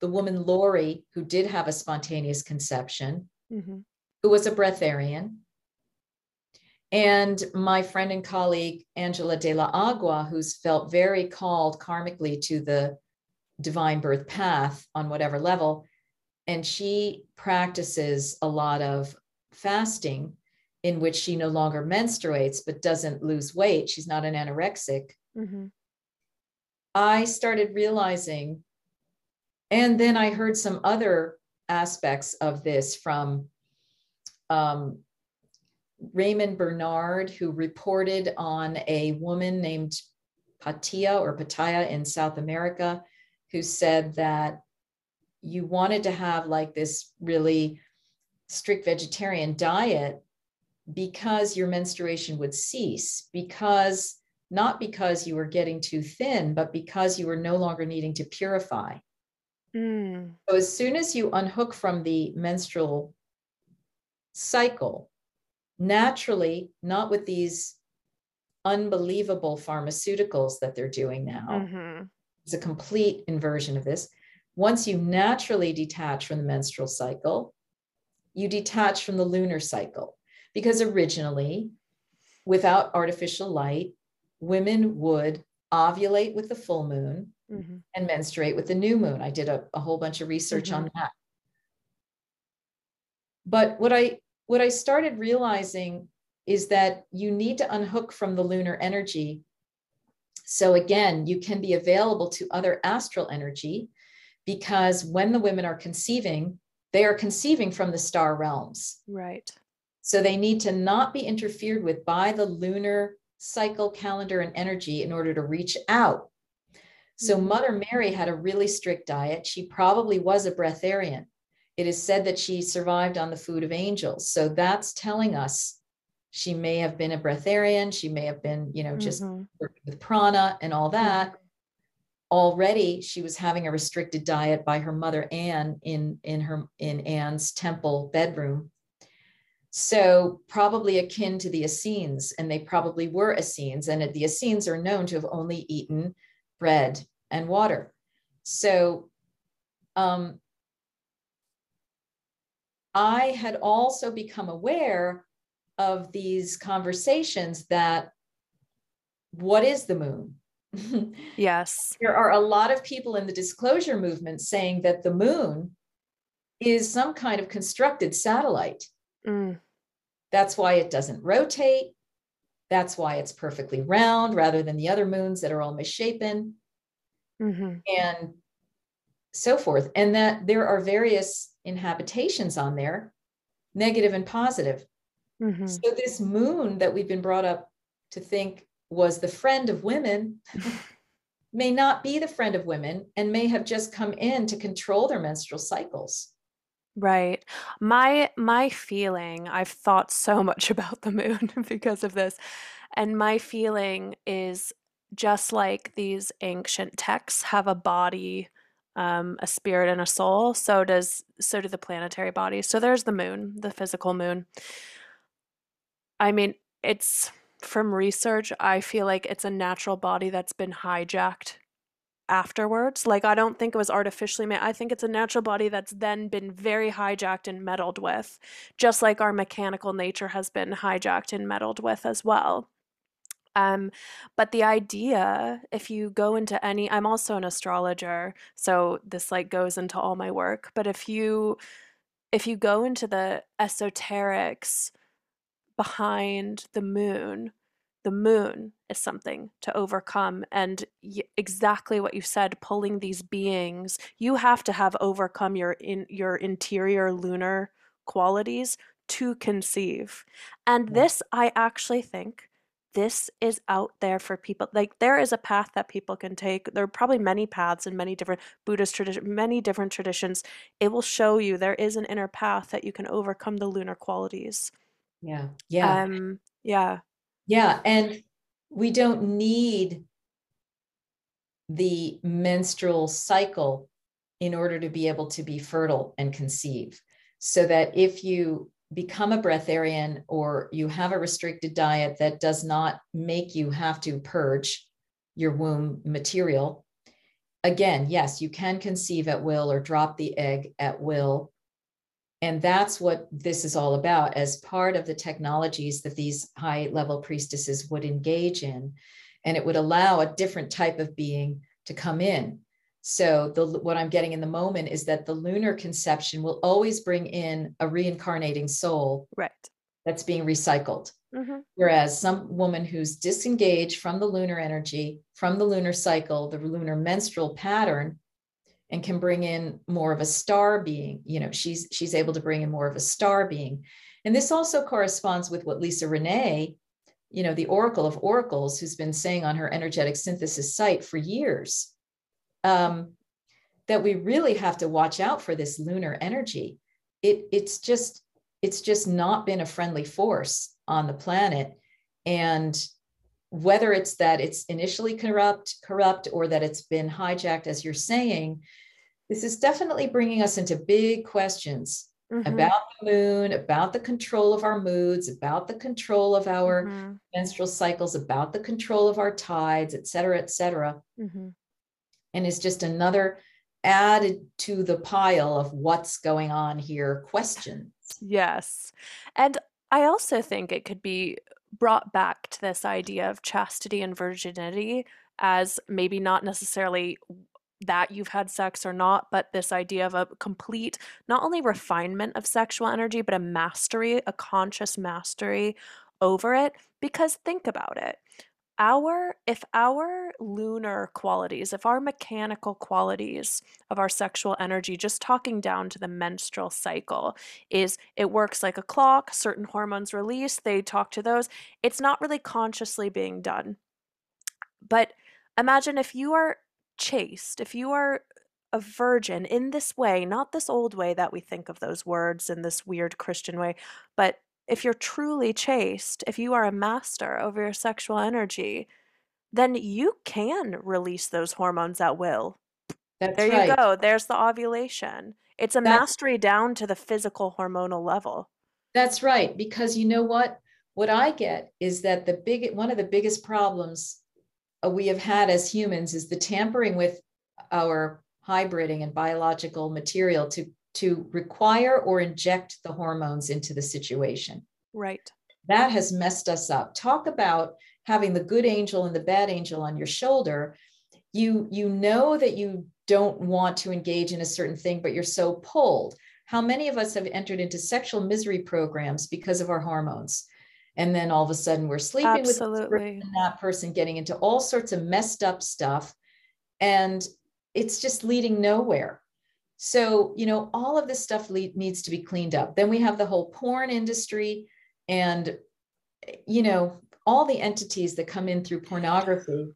the woman Lori, who did have a spontaneous conception, mm-hmm. who was a breatharian, and my friend and colleague Angela de la Agua, who's felt very called karmically to the divine birth path on whatever level, and she practices a lot of fasting in which she no longer menstruates, but doesn't lose weight. She's not an anorexic. Mm-hmm. I started realizing, and then I heard some other aspects of this from um, Raymond Bernard, who reported on a woman named Patia or Patia in South America, who said that, you wanted to have like this really strict vegetarian diet because your menstruation would cease, because not because you were getting too thin, but because you were no longer needing to purify. Mm. So as soon as you unhook from the menstrual cycle, naturally, not with these unbelievable pharmaceuticals that they're doing now, mm-hmm. it's a complete inversion of this. Once you naturally detach from the menstrual cycle, you detach from the lunar cycle, because originally, without artificial light, women would ovulate with the full moon mm-hmm. and menstruate with the new moon. I did a, a whole bunch of research mm-hmm. on that. But what I what I started realizing is that you need to unhook from the lunar energy. So again, you can be available to other astral energy, because when the women are conceiving, they are conceiving from the star realms. Right. So they need to not be interfered with by the lunar cycle, calendar, and energy in order to reach out. So mm-hmm. Mother Mary had a really strict diet. She probably was a breatharian. It is said that she survived on the food of angels. So that's telling us she may have been a breatharian. She may have been, you know, just mm-hmm. working with prana and all that. Mm-hmm. Already, she was having a restricted diet by her mother Anne in in her in Anne's temple bedroom. So probably akin to the Essenes, and they probably were Essenes, and the Essenes are known to have only eaten bread and water. So, um, I had also become aware of these conversations that what is the moon? Yes. There are a lot of people in the disclosure movement saying that the moon is some kind of constructed satellite. Mm. That's why it doesn't rotate. That's why it's perfectly round rather than the other moons that are all misshapen mm-hmm. and so forth. And that there are various inhabitations on there, negative and positive. Mm-hmm. So this moon that we've been brought up to think was the friend of women may not be the friend of women, and may have just come in to control their menstrual cycles. Right. My, my feeling, I've thought so much about the moon because of this. And my feeling is just like these ancient texts have a body, um, a spirit and a soul. So does, so do the planetary bodies. So there's the moon, the physical moon. I mean, it's, from research, I feel like it's a natural body that's been hijacked afterwards. Like, I don't think it was artificially made. I think it's a natural body that's then been very hijacked and meddled with, just like our mechanical nature has been hijacked and meddled with as well. Um, but the idea, if you go into any, I'm also an astrologer, so this like goes into all my work. But if you, if you go into the esoterics behind the moon, the moon is something to overcome. And y- exactly what you said, pulling these beings, you have to have overcome your in your interior lunar qualities to conceive. And yeah. this, I actually think, this is out there for people. Like, there is a path that people can take. There are probably many paths in many different Buddhist traditions, many different traditions. It will show you there is an inner path that you can overcome the lunar qualities. Yeah. Yeah. Um, yeah. Yeah. And we don't need the menstrual cycle in order to be able to be fertile and conceive. So that if you become a breatharian or you have a restricted diet that does not make you have to purge your womb material, again, yes, you can conceive at will or drop the egg at will. And that's what this is all about as part of the technologies that these high level priestesses would engage in. And it would allow a different type of being to come in. So the, what I'm getting in the moment is that the lunar conception will always bring in a reincarnating soul right. that's being recycled. Mm-hmm. Whereas some woman who's disengaged from the lunar energy, from the lunar cycle, the lunar menstrual pattern, and can bring in more of a star being, you know, she's she's able to bring in more of a star being. And this also corresponds with what Lisa Renee, you know, the Oracle of Oracles, who's been saying on her Energetic Synthesis site for years, um, that we really have to watch out for this lunar energy. It, it's just, it's just not been a friendly force on the planet. And whether it's that it's initially corrupt, corrupt, or that it's been hijacked, as you're saying, this is definitely bringing us into big questions mm-hmm. about the moon, about the control of our moods, about the control of our mm-hmm. menstrual cycles, about the control of our tides, et cetera, et cetera. Mm-hmm. And it's just another added to the pile of what's going on here questions. Yes. And I also think it could be brought back to this idea of chastity and virginity as maybe not necessarily that you've had sex or not, but this idea of a complete, not only refinement of sexual energy, but a mastery, a conscious mastery over it. Because think about it. Our, if our lunar qualities, if our mechanical qualities of our sexual energy, just talking down to the menstrual cycle, is it works like a clock, certain hormones release, they talk to those. It's not really consciously being done. But imagine if you are chaste, if you are a virgin in this way, not this old way that we think of those words in this weird Christian way, but if you're truly chaste, if you are a master over your sexual energy, then you can release those hormones at will. That's there right. you go. There's the ovulation. It's a That's, mastery down to the physical hormonal level. That's right. Because you know what? What I get is that the big, one of the biggest problems we have had as humans is the tampering with our hybriding and biological material to to require or inject the hormones into the situation. Right. That has messed us up. Talk about having the good angel and the bad angel on your shoulder. You, you know that you don't want to engage in a certain thing, but you're so pulled. How many of us have entered into sexual misery programs because of our hormones? And then all of a sudden we're sleeping Absolutely. with this person and that person, getting into all sorts of messed up stuff. And it's just leading nowhere. So, you know, all of this stuff lead, needs to be cleaned up. Then we have the whole porn industry and, you know, all the entities that come in through pornography.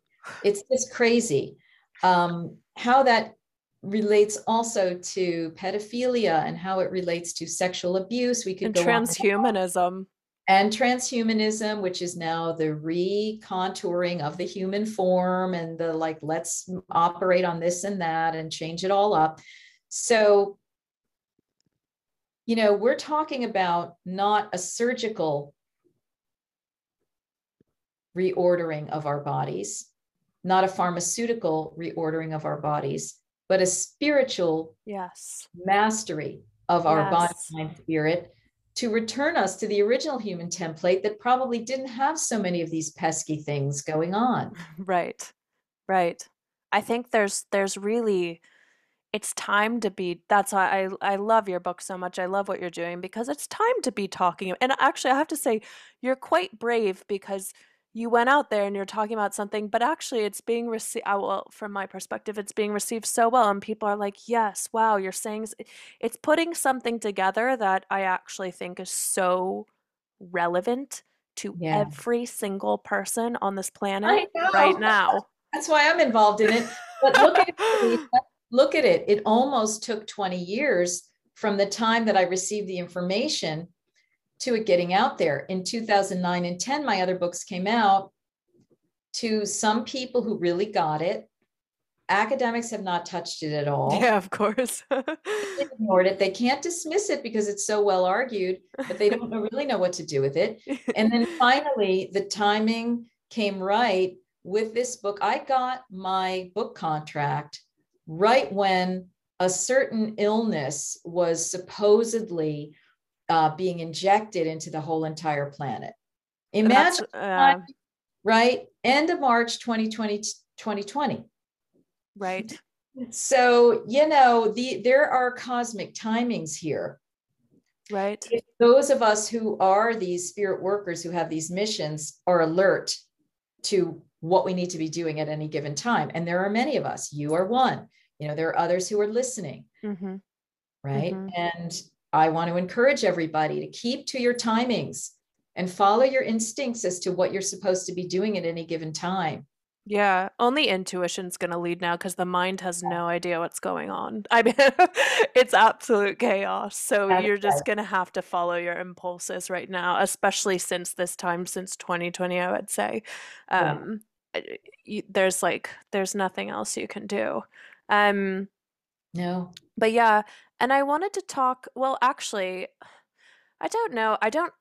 It's just crazy um, how that relates also to pedophilia and how it relates to sexual abuse. We could and go transhumanism. On and transhumanism, which is now the recontouring of the human form and the like, let's operate on this and that and change it all up. So, you know, we're talking about not a surgical reordering of our bodies, not a pharmaceutical reordering of our bodies, but a spiritual yes. mastery of our yes. body, mind, spirit to return us to the original human template that probably didn't have so many of these pesky things going on. Right, right. I think there's there's really... It's time to be, that's why I, I love your book so much. I love what you're doing because it's time to be talking. And actually, I have to say, you're quite brave because you went out there and you're talking about something, but actually it's being received, well, from my perspective, it's being received so well. And people are like, yes, wow, you're saying, it's putting something together that I actually think is so relevant to yeah. every single person on this planet right now. That's why I'm involved in it. But look at it. Look at it. It almost took twenty years from the time that I received the information to it getting out there. In two thousand nine and ten, my other books came out to some people who really got it. Academics have not touched it at all. Yeah, of course. They ignored it. They can't dismiss it because it's so well argued, but they don't really know what to do with it. And then finally, the timing came right with this book. I got my book contract right when a certain illness was supposedly uh, being injected into the whole entire planet. Imagine, uh, right? End of March, twenty twenty. Right. So, you know, the there are cosmic timings here. Right. If those of us who are these spirit workers who have these missions are alert to what we need to be doing at any given time. And there are many of us, you are one. You know, there are others who are listening, mm-hmm. right? Mm-hmm. And I want to encourage everybody to keep to your timings and follow your instincts as to what you're supposed to be doing at any given time. Yeah, only intuition's going to lead now because the mind has no idea what's going on. I mean, it's absolute chaos. So That's you're just going to have to follow your impulses right now, especially since this time, since twenty twenty, I would say. Um, yeah. There's like, there's nothing else you can do. Um, no. But yeah, and I wanted to talk, well, actually, I don't know. I don't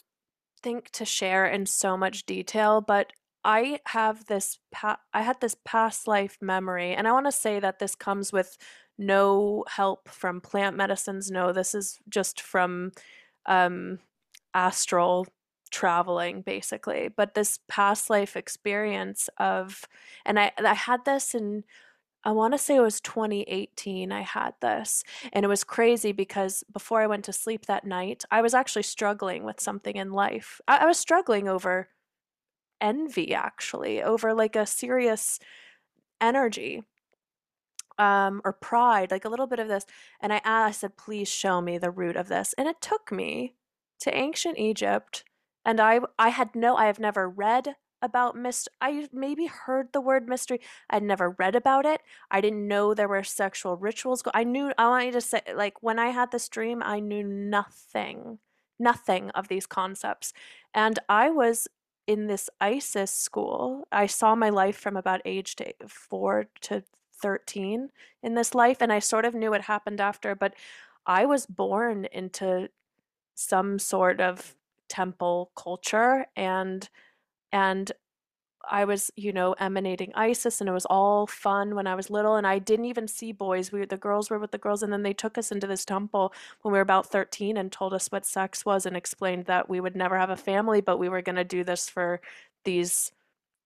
think to share in so much detail, but I have this, pa- I had this past life memory, and I want to say that this comes with no help from plant medicines. No, this is just from um, astral traveling, basically. But this past life experience of, and I, I had this in, I want to say it was twenty eighteen. I had this, and it was crazy because before I went to sleep that night, I was actually struggling with something in life. I, I was struggling over envy, actually, over like a serious energy um or pride, like a little bit of this, and I asked, I said, please show me the root of this. And it took me to ancient Egypt, and I I had no I have never read about mystery. I maybe heard the word mystery. I'd never read about it. I didn't know there were sexual rituals. I knew I want you to say like when I had this dream, I knew nothing nothing of these concepts, and I was in this Isis school. I saw my life from about age to four to thirteen in this life, and I sort of knew what happened after, but I was born into some sort of temple culture, and and I was, you know, emanating Isis, and it was all fun when I was little, and I didn't even see boys. We, the girls were with the girls, and then they took us into this temple when we were about thirteen and told us what sex was and explained that we would never have a family, but we were going to do this for these,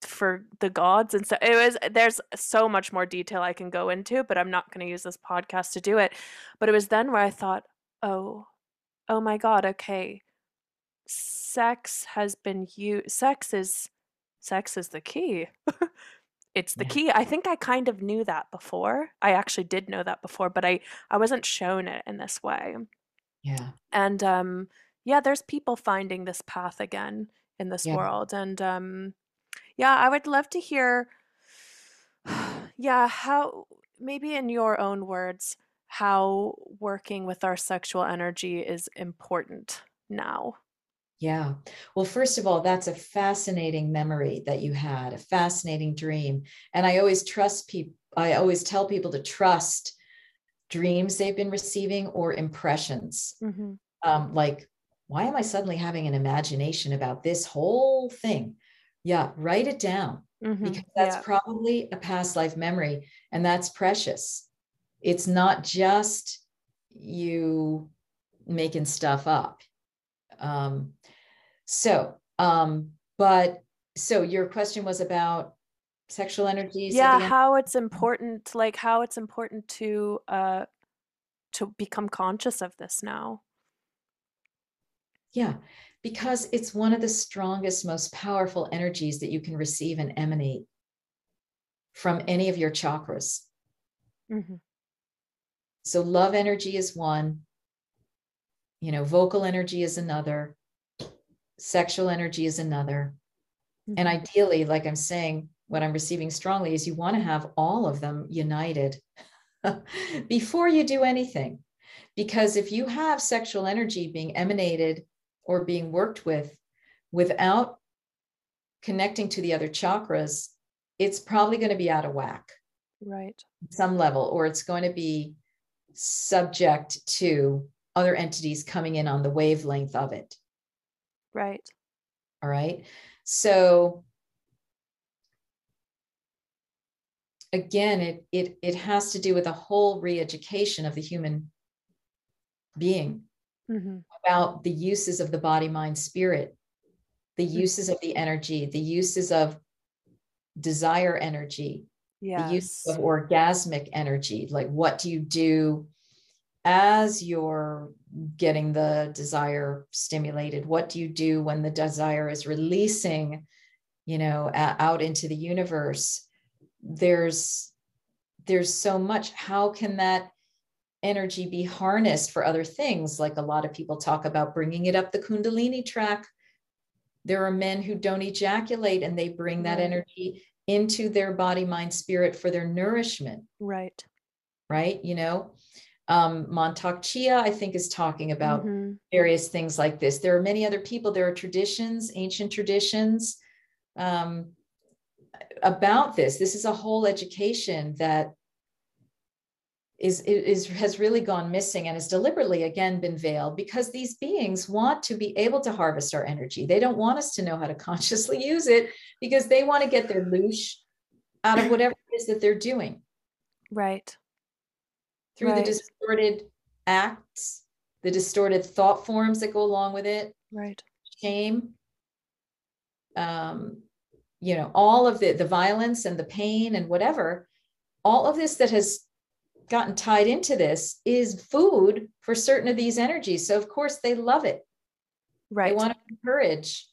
for the gods. And so it was, there's so much more detail I can go into, but I'm not going to use this podcast to do it. But it was then where I thought, oh, oh my God, okay. Sex has been used, sex is Sex is the key. It's the key. I think I kind of knew that before. I actually did know that before, but I, I wasn't shown it in this way. Yeah. And um, yeah, there's people finding this path again in this yeah. world. And um, yeah, I would love to hear, yeah, how, maybe in your own words, how working with our sexual energy is important now. Yeah. Well, first of all, that's a fascinating memory that you had, a fascinating dream. And I always trust people, I always tell people to trust dreams they've been receiving or impressions. Mm-hmm. Um, like, why am I suddenly having an imagination about this whole thing? Yeah, write it down, mm-hmm. because that's yeah. probably a past life memory, and that's precious. It's not just you making stuff up. Um, so, um, but, so your question was about sexual energies. Yeah. How it's important, like how it's important to, uh, to become conscious of this now. Yeah. Because it's one of the strongest, most powerful energies that you can receive and emanate from any of your chakras. Mm-hmm. So love energy is one. You know, vocal energy is another, sexual energy is another. Mm-hmm. And ideally, like I'm saying, what I'm receiving strongly is you want to have all of them united before you do anything. Because if you have sexual energy being emanated or being worked with without connecting to the other chakras, it's probably going to be out of whack. Right. At some level, or it's going to be subject to other entities coming in on the wavelength of it. Right. All right. So again, it, it, it has to do with a whole re-education of the human being, mm-hmm. about the uses of the body, mind, spirit, the uses mm-hmm. of the energy, the uses of desire energy, yes. the use of orgasmic energy. Like, what do you do as you're getting the desire stimulated? What do you do when the desire is releasing, you know, out into the universe? There's, there's so much. How can that energy be harnessed for other things? Like, a lot of people talk about bringing it up the Kundalini track. There are men who don't ejaculate, and they bring that energy into their body, mind, spirit for their nourishment. Right. Right. You know, um, Mantak Chia, I think, is talking about mm-hmm. various things like this. There are many other people. There are traditions, ancient traditions um, about this. This is a whole education that is, is, has really gone missing and has deliberately, again, been veiled, because these beings want to be able to harvest our energy. They don't want us to know how to consciously use it, because they want to get their loosh out of whatever it is that they're doing. Right. Through right. the distorted acts, the distorted thought forms that go along with it. Right. Shame. Um, you know, all of the, the violence and the pain and whatever, all of this that has gotten tied into this is food for certain of these energies. So of course they love it. Right. They want to encourage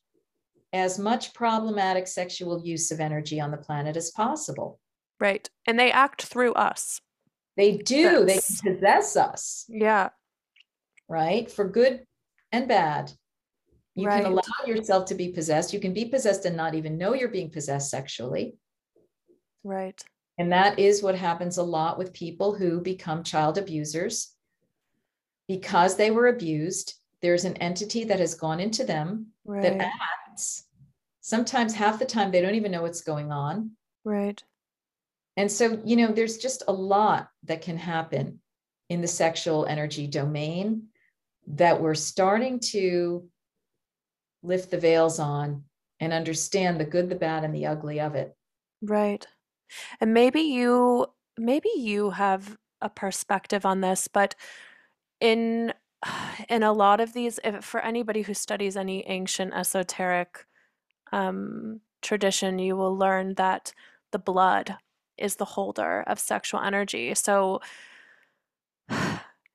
as much problematic sexual use of energy on the planet as possible. Right. And they act through us. They do. Yes. They possess us. Yeah. Right. For good and bad. You right. can allow yourself to be possessed. You can be possessed and not even know you're being possessed sexually. Right. And that is what happens a lot with people who become child abusers. Because they were abused, there's an entity that has gone into them right. that acts. Sometimes half the time they don't even know what's going on. Right. And so, you know, there's just a lot that can happen in the sexual energy domain that we're starting to lift the veils on and understand the good, the bad, and the ugly of it. Right. And maybe you, maybe you have a perspective on this, but in, in a lot of these, if, for anybody who studies any ancient esoteric um, tradition, you will learn that the blood is the holder of sexual energy. So,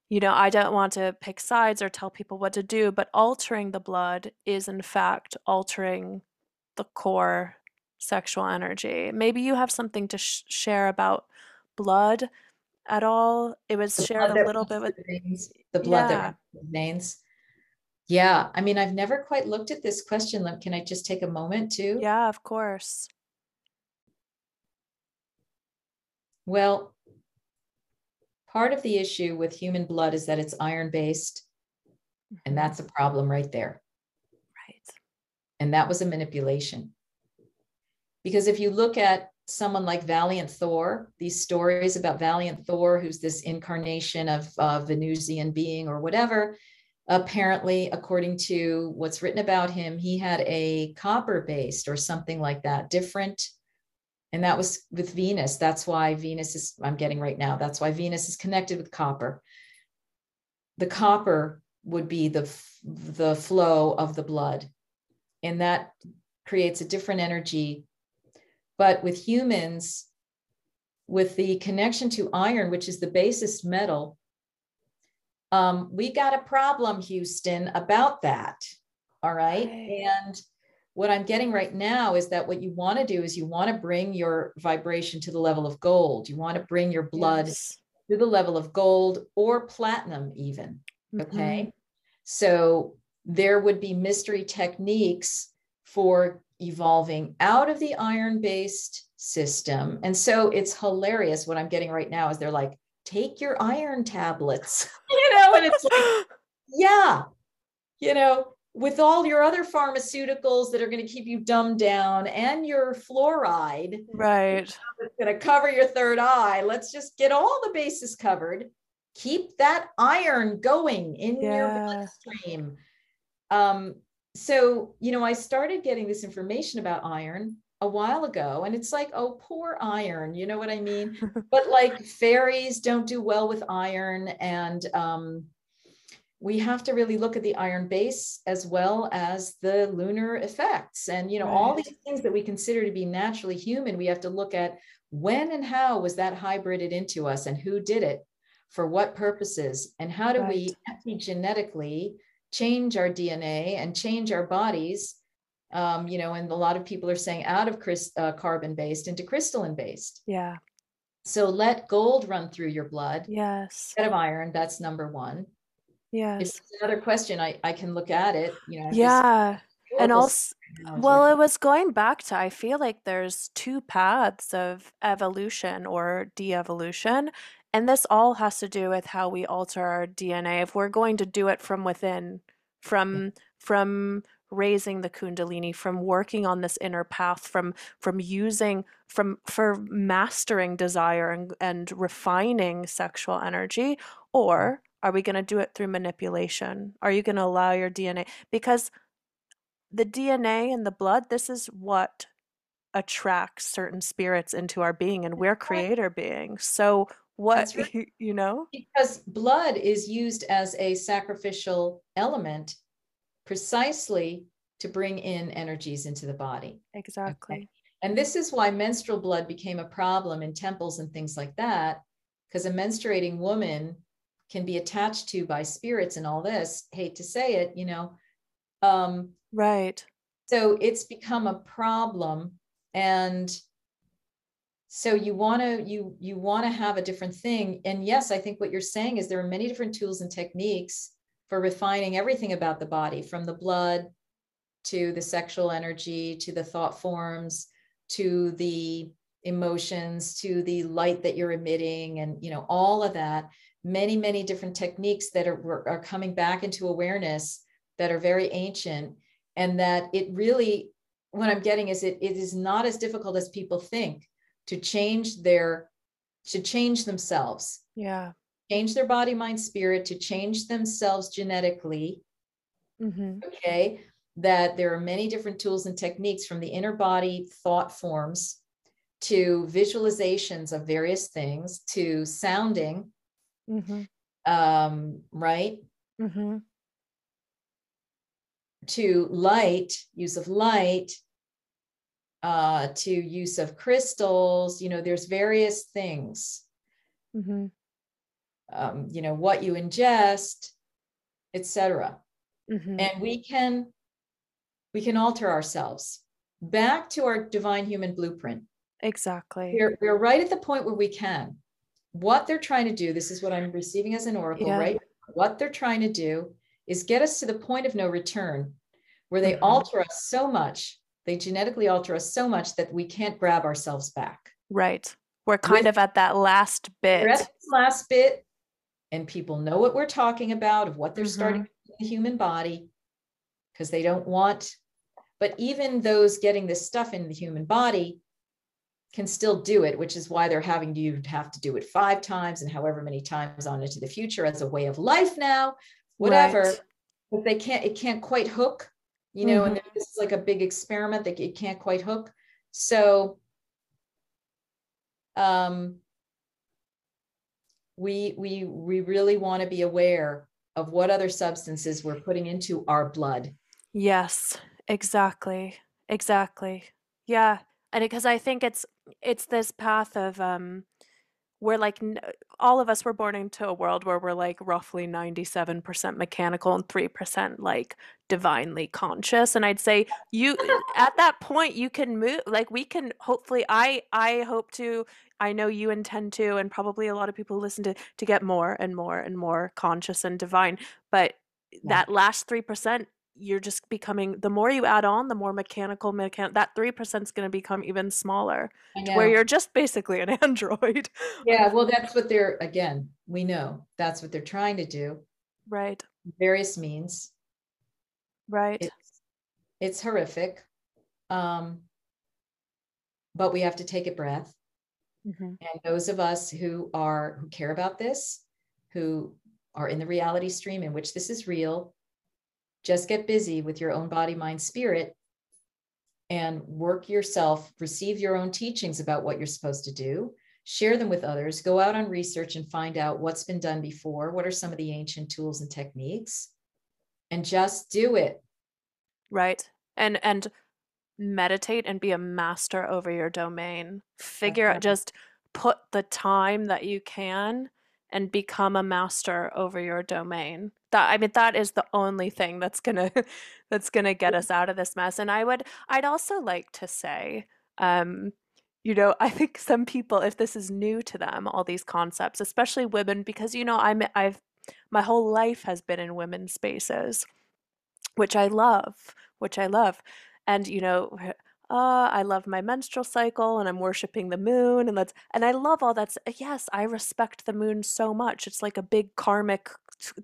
you know, I don't want to pick sides or tell people what to do, but altering the blood is in fact altering the core sexual energy. Maybe you have something to sh- share about blood at all. It was the shared a little bit with the, veins, the blood yeah. that remains. Yeah. I mean, I've never quite looked at this question. Can I just take a moment to? Yeah, of course. Well, part of the issue with human blood is that it's iron-based, and that's a problem right there. Right. And that was a manipulation. Because if you look at someone like Valiant Thor, these stories about Valiant Thor, who's this incarnation of uh, Venusian being or whatever, apparently, according to what's written about him, he had a copper-based or something like that, different. And that was with Venus. That's why Venus is, I'm getting right now, that's why Venus is connected with copper. The copper would be the, the flow of the blood. And that creates a different energy. But with humans, with the connection to iron, which is the basest metal, um, we got a problem, Houston, about that. All right. right. And what I'm getting right now is that what you want to do is you want to bring your vibration to the level of gold. You want to bring your blood yes. to the level of gold or platinum even. Okay. Mm-hmm. So there would be mystery techniques for evolving out of the iron-based system. And so it's hilarious. What I'm getting right now is they're like, take your iron tablets, you know, and it's like, yeah, you know, with all your other pharmaceuticals that are going to keep you dumbed down and your fluoride, right? It's going to cover your third eye. Let's just get all the bases covered. Keep that iron going in yeah. your bloodstream. Um, so, you know, I started getting this information about iron a while ago, and it's like, oh, poor iron. You know what I mean? But like fairies don't do well with iron, and, um, we have to really look at the iron base as well as the lunar effects. And, you know, right. all these things that we consider to be naturally human, we have to look at when and how was that hybrided into us, and who did it, for what purposes, and how do right. we epigenetically change our D N A and change our bodies. Um, you know, and a lot of people are saying out of crystal, uh, carbon-based into crystalline-based. Yeah. So let gold run through your blood. Yes. Instead of iron, that's number one. Yeah. It's another question. I, I can look at it, you know. Yeah. And also, well, it was going back to, I feel like there's two paths of evolution or de-evolution, and this all has to do with how we alter our D N A. If we're going to do it from within, from from raising the Kundalini, from working on this inner path, from from using, from for mastering desire and, and refining sexual energy, or are we going to do it through manipulation? Are you going to allow your D N A? Because the D N A and the blood, this is what attracts certain spirits into our being, and we're creator beings. So what, right. you know? Because blood is used as a sacrificial element precisely to bring in energies into the body. Exactly. Okay. And this is why menstrual blood became a problem in temples and things like that, because a menstruating woman can be attached to by spirits and all this, hate to say it, you know, um, right. So it's become a problem. And so you want to, you, you want to have a different thing. And yes, I think what you're saying is there are many different tools and techniques for refining everything about the body, from the blood to the sexual energy, to the thought forms, to the emotions, to the light that you're emitting, and, you know, all of that, many, many different techniques that are, are coming back into awareness that are very ancient. And that it really, what I'm getting is it, it is not as difficult as people think to change their, to change themselves. Yeah. Change their body, mind, spirit, to change themselves genetically. Mm-hmm. Okay. That there are many different tools and techniques, from the inner body thought forms to visualizations of various things, to sounding. Mm-hmm. Um, right. Mm-hmm. To light, use of light, uh, to use of crystals, you know, there's various things, mm-hmm. um, you know, what you ingest, et cetera. Mm-hmm. And we can, we can alter ourselves back to our divine human blueprint. Exactly. We're, we're right at the point where we can. What they're trying to do, this is what I'm receiving as an oracle, yeah. right? What they're trying to do is get us to the point of no return, where they mm-hmm. alter us so much, they genetically alter us so much that we can't grab ourselves back. Right. We're kind we're, of at that last bit. We're at this last bit, and people know what we're talking about, of what they're mm-hmm. starting in the human body, because they don't want, but even those getting this stuff in the human body can still do it, which is why they're having you have to do it five times and however many times on into the future as a way of life now. Whatever, right. But they can't, it can't quite hook, you know, mm-hmm. and this is like a big experiment that it can't quite hook. So um, we, we, we really want to be aware of what other substances we're putting into our blood. Yes, exactly. Exactly. Yeah. And because I think it's, it's this path of, um, we're like, all of us were born into a world where we're like roughly ninety-seven percent mechanical and three percent like divinely conscious. And I'd say you, at that point you can move, like we can hopefully, I, I hope to, I know you intend to, and probably a lot of people listen to, to get more and more and more conscious and divine. But yeah. that last three percent, you're just becoming, the more you add on, the more mechanical, mechanical that three percent is going to become even smaller, where you're just basically an android. Yeah. Well, that's what they're, again, we know that's what they're trying to do. Right. Various means. Right. It's, it's horrific. Um, but we have to take a breath. Mm-hmm. And those of us who are, who care about this, who are in the reality stream in which this is real, just get busy with your own body, mind, spirit, and work yourself, receive your own teachings about what you're supposed to do, share them with others, go out on research and find out what's been done before, what are some of the ancient tools and techniques, and just do it. Right. And and meditate and be a master over your domain. Figure out, just put the time that you can and become a master over your domain. That, I mean, that is the only thing that's gonna that's gonna get us out of this mess. And I would, I'd also like to say, um, you know, I think some people, if this is new to them, all these concepts, especially women, because you know, I'm, I've, my whole life has been in women's spaces, which I love. which I love. And, you know, uh, I love my menstrual cycle and I'm worshiping the moon, and that's, and I love all that. Yes, I respect the moon so much. It's like a big karmic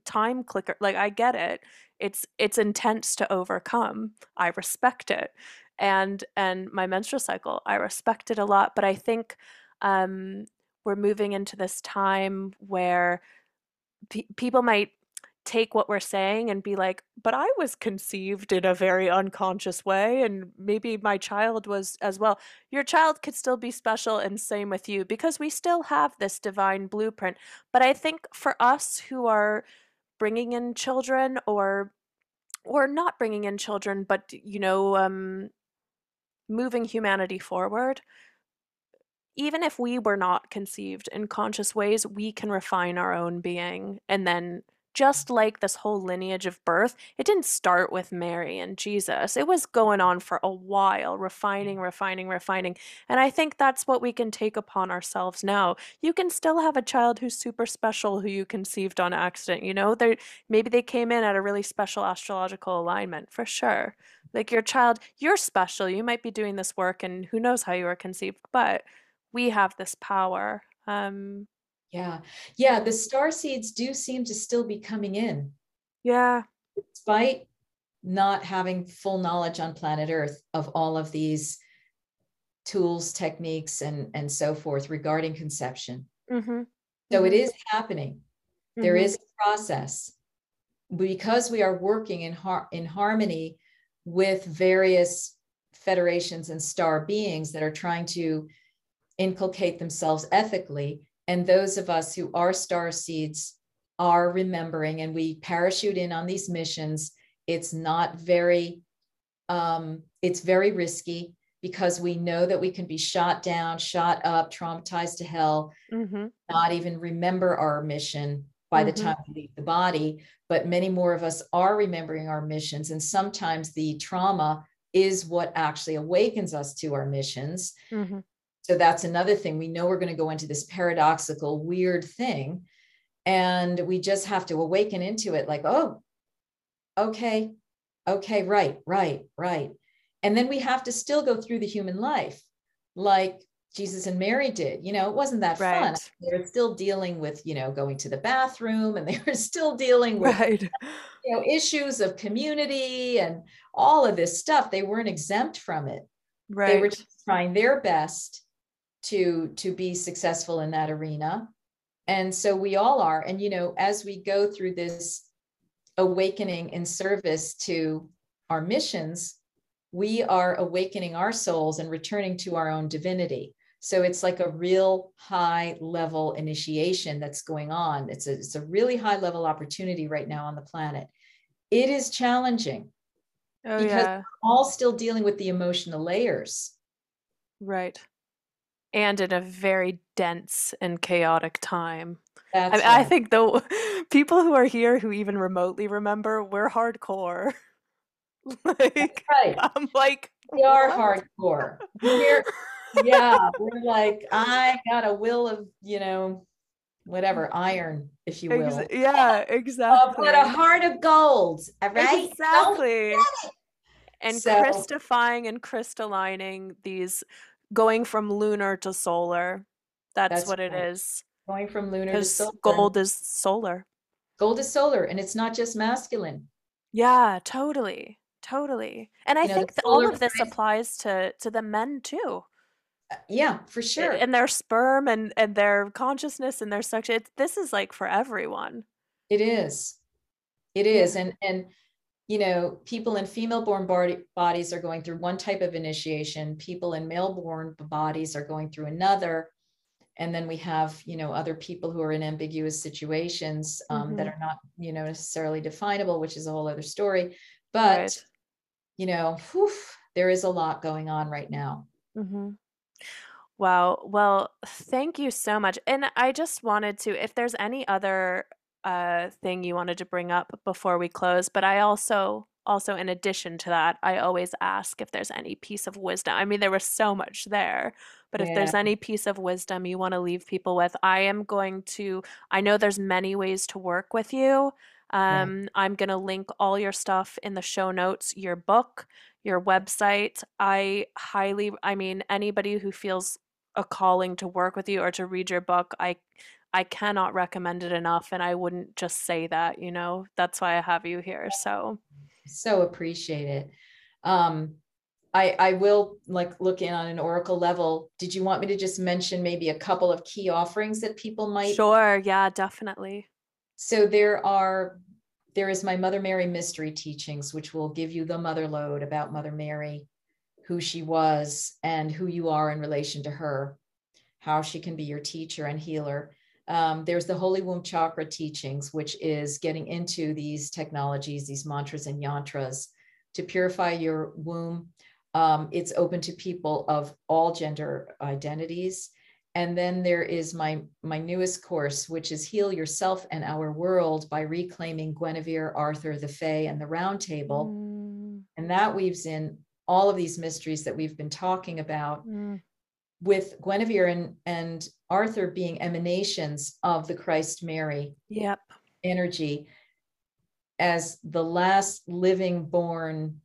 time clicker. Like, I get it. It's, it's intense to overcome. I respect it. And, and my menstrual cycle, I respect it a lot. But I think, um, we're moving into this time where pe- people might take what we're saying and be like, but I was conceived in a very unconscious way, and maybe my child was as well. Your child could still be special, and same with you, because we still have this divine blueprint. But I think for us who are bringing in children, or or not bringing in children, but, you know, um, moving humanity forward, even if we were not conceived in conscious ways, we can refine our own being. And then, just like this whole lineage of birth, it didn't start with Mary and Jesus. It was going on for a while, refining, refining, refining. And I think that's what we can take upon ourselves now. You can still have a child who's super special, who you conceived on accident. You know, they maybe they came in at a really special astrological alignment, for sure. Like, your child, you're special. You might be doing this work, and who knows how you were conceived, but we have this power. Um, Yeah. Yeah. The star seeds do seem to still be coming in. Yeah. Despite not having full knowledge on planet Earth of all of these tools, techniques, and, and so forth regarding conception. Mm-hmm. So it is happening. Mm-hmm. There is a process, because we are working in, har- in harmony with various federations and star beings that are trying to inculcate themselves ethically. And those of us who are star seeds are remembering, and we parachute in on these missions. It's not very, um, it's very risky, because we know that we can be shot down, shot up, traumatized to hell, mm-hmm. not even remember our mission by mm-hmm. the time we leave the body. But many more of us are remembering our missions. And sometimes the trauma is what actually awakens us to our missions. Mm-hmm. So that's another thing. We know we're going to go into this paradoxical, weird thing, and we just have to awaken into it, like, oh, okay, okay, right, right, right. And then we have to still go through the human life like Jesus and Mary did. You know, it wasn't that right. fun. They were still dealing with, you know, going to the bathroom, and they were still dealing with, right. you know, issues of community and all of this stuff. They weren't exempt from it. Right. They were just trying their best to to be successful in that arena. And so we all are. And, you know, as we go through this awakening in service to our missions, we are awakening our souls and returning to our own divinity. So it's like a real high level initiation that's going on. It's a, it's a really high level opportunity right now on the planet. It is challenging. Oh, because yeah. we're all still dealing with the emotional layers. Right. And in a very dense and chaotic time. That's I, mean, right. I think the people who are here who even remotely remember, we're hardcore. Like, that's right. I'm like, we are what? hardcore. We're, yeah. We're like, I got a will of, you know, whatever, iron, if you will. Ex- yeah, exactly. But a heart of gold, right? Exactly. And so, crystifying and crystallining these, going from lunar to solar. That's, that's what right. it is. Going from lunar to solar. Gold is solar. Gold is solar, and it's not just masculine. Yeah, totally, totally. And I you think know, all of this price. applies to to the men too. Yeah, for sure. And their sperm and, and their consciousness and their sex. It, this is like for everyone. It is. It is. And, and, you know, people in female born body, bodies are going through one type of initiation. People in male born bodies are going through another. And then we have, you know, other people who are in ambiguous situations um, mm-hmm. that are not, you know, necessarily definable, which is a whole other story. But, right. you know, whew, there is a lot going on right now. Mm-hmm. Wow. Well, thank you so much. And I just wanted to, if there's any other uh, thing you wanted to bring up before we close, but I also, also in addition to that, I always ask if there's any piece of wisdom. I mean, there was so much there, but yeah. if there's any piece of wisdom you want to leave people with, I am going to, I know there's many ways to work with you. Um, right. I'm going to link all your stuff in the show notes, your book, your website. I highly, I mean, anybody who feels a calling to work with you or to read your book, I, I cannot recommend it enough. And I wouldn't just say that, you know, that's why I have you here. So, so appreciate it. Um, I, I will like look in on an oracle level. Did you want me to just mention maybe a couple of key offerings that people might? Sure. Yeah, definitely. So there are, there is my Mother Mary mystery teachings, which will give you the mother load about Mother Mary, who she was and who you are in relation to her, how she can be your teacher and healer. Um, there's the Holy Womb Chakra teachings, which is getting into these technologies, these mantras and yantras to purify your womb. Um, it's open to people of all gender identities. And then there is my, my newest course, which is Heal Yourself and Our World by Reclaiming Guinevere, Arthur, the Fae, and the Round Table. Mm. And that weaves in all of these mysteries that we've been talking about, mm. with Guinevere and, and Arthur being emanations of the Christ Mary yep. energy as the last living born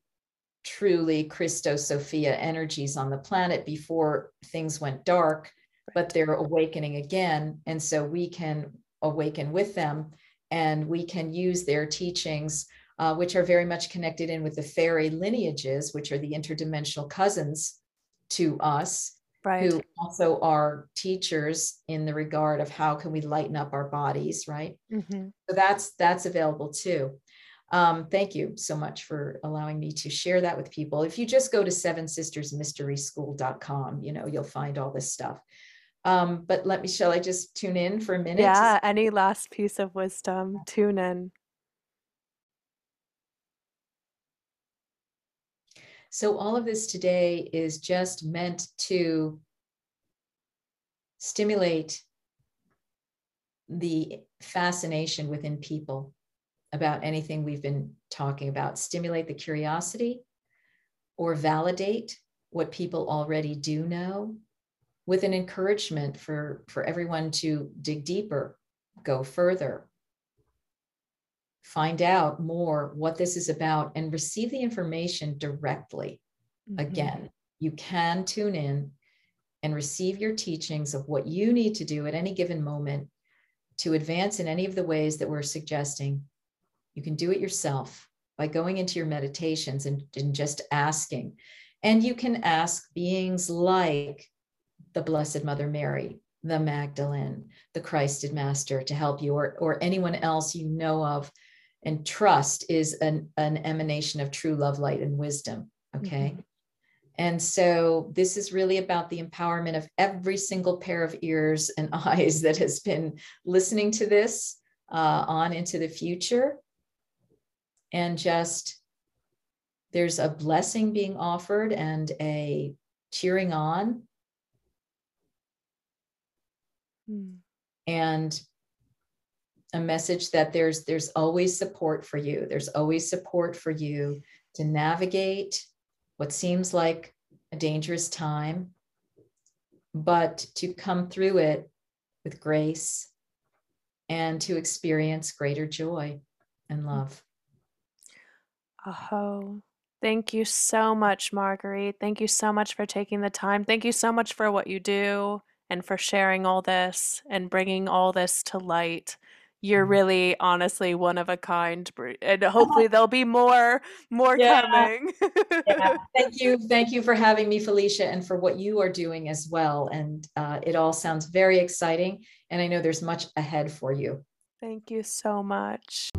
truly Christo Sophia energies on the planet before things went dark. But they're awakening again. And so we can awaken with them and we can use their teachings, uh, which are very much connected in with the fairy lineages, which are the interdimensional cousins to us, right. who also are teachers in the regard of how can we lighten up our bodies, right? Mm-hmm. So that's, that's available too. Um, thank you so much for allowing me to share that with people. If you just go to seven sisters mystery school dot com, you know, you'll find all this stuff. Um, but let me, shall I just tune in for a minute? Yeah, any last piece of wisdom, tune in. So all of this today is just meant to stimulate the fascination within people about anything we've been talking about, stimulate the curiosity or validate what people already do know, with an encouragement for, for everyone to dig deeper, go further, find out more what this is about and receive the information directly. Mm-hmm. Again, you can tune in and receive your teachings of what you need to do at any given moment to advance in any of the ways that we're suggesting. You can do it yourself by going into your meditations and, and just asking. And you can ask beings like the Blessed Mother Mary, the Magdalene, the Christed Master to help you, or, or anyone else you know of. And trust is an, an emanation of true love, light, and wisdom, okay? Mm-hmm. And so this is really about the empowerment of every single pair of ears and eyes that has been listening to this uh, on into the future. And just, there's a blessing being offered and a cheering on. Mm. And a message that there's, there's always support for you. There's always support for you to navigate what seems like a dangerous time, but to come through it with grace and to experience greater joy and love. Mm. Oh, thank you so much, Marguerite. Thank you so much for taking the time. Thank you so much for what you do and for sharing all this and bringing all this to light. You're really, honestly, one of a kind, and hopefully there'll be more, more yeah. coming. yeah. Thank you. Thank you for having me, Felicia, and for what you are doing as well. And uh, it all sounds very exciting. And I know there's much ahead for you. Thank you so much.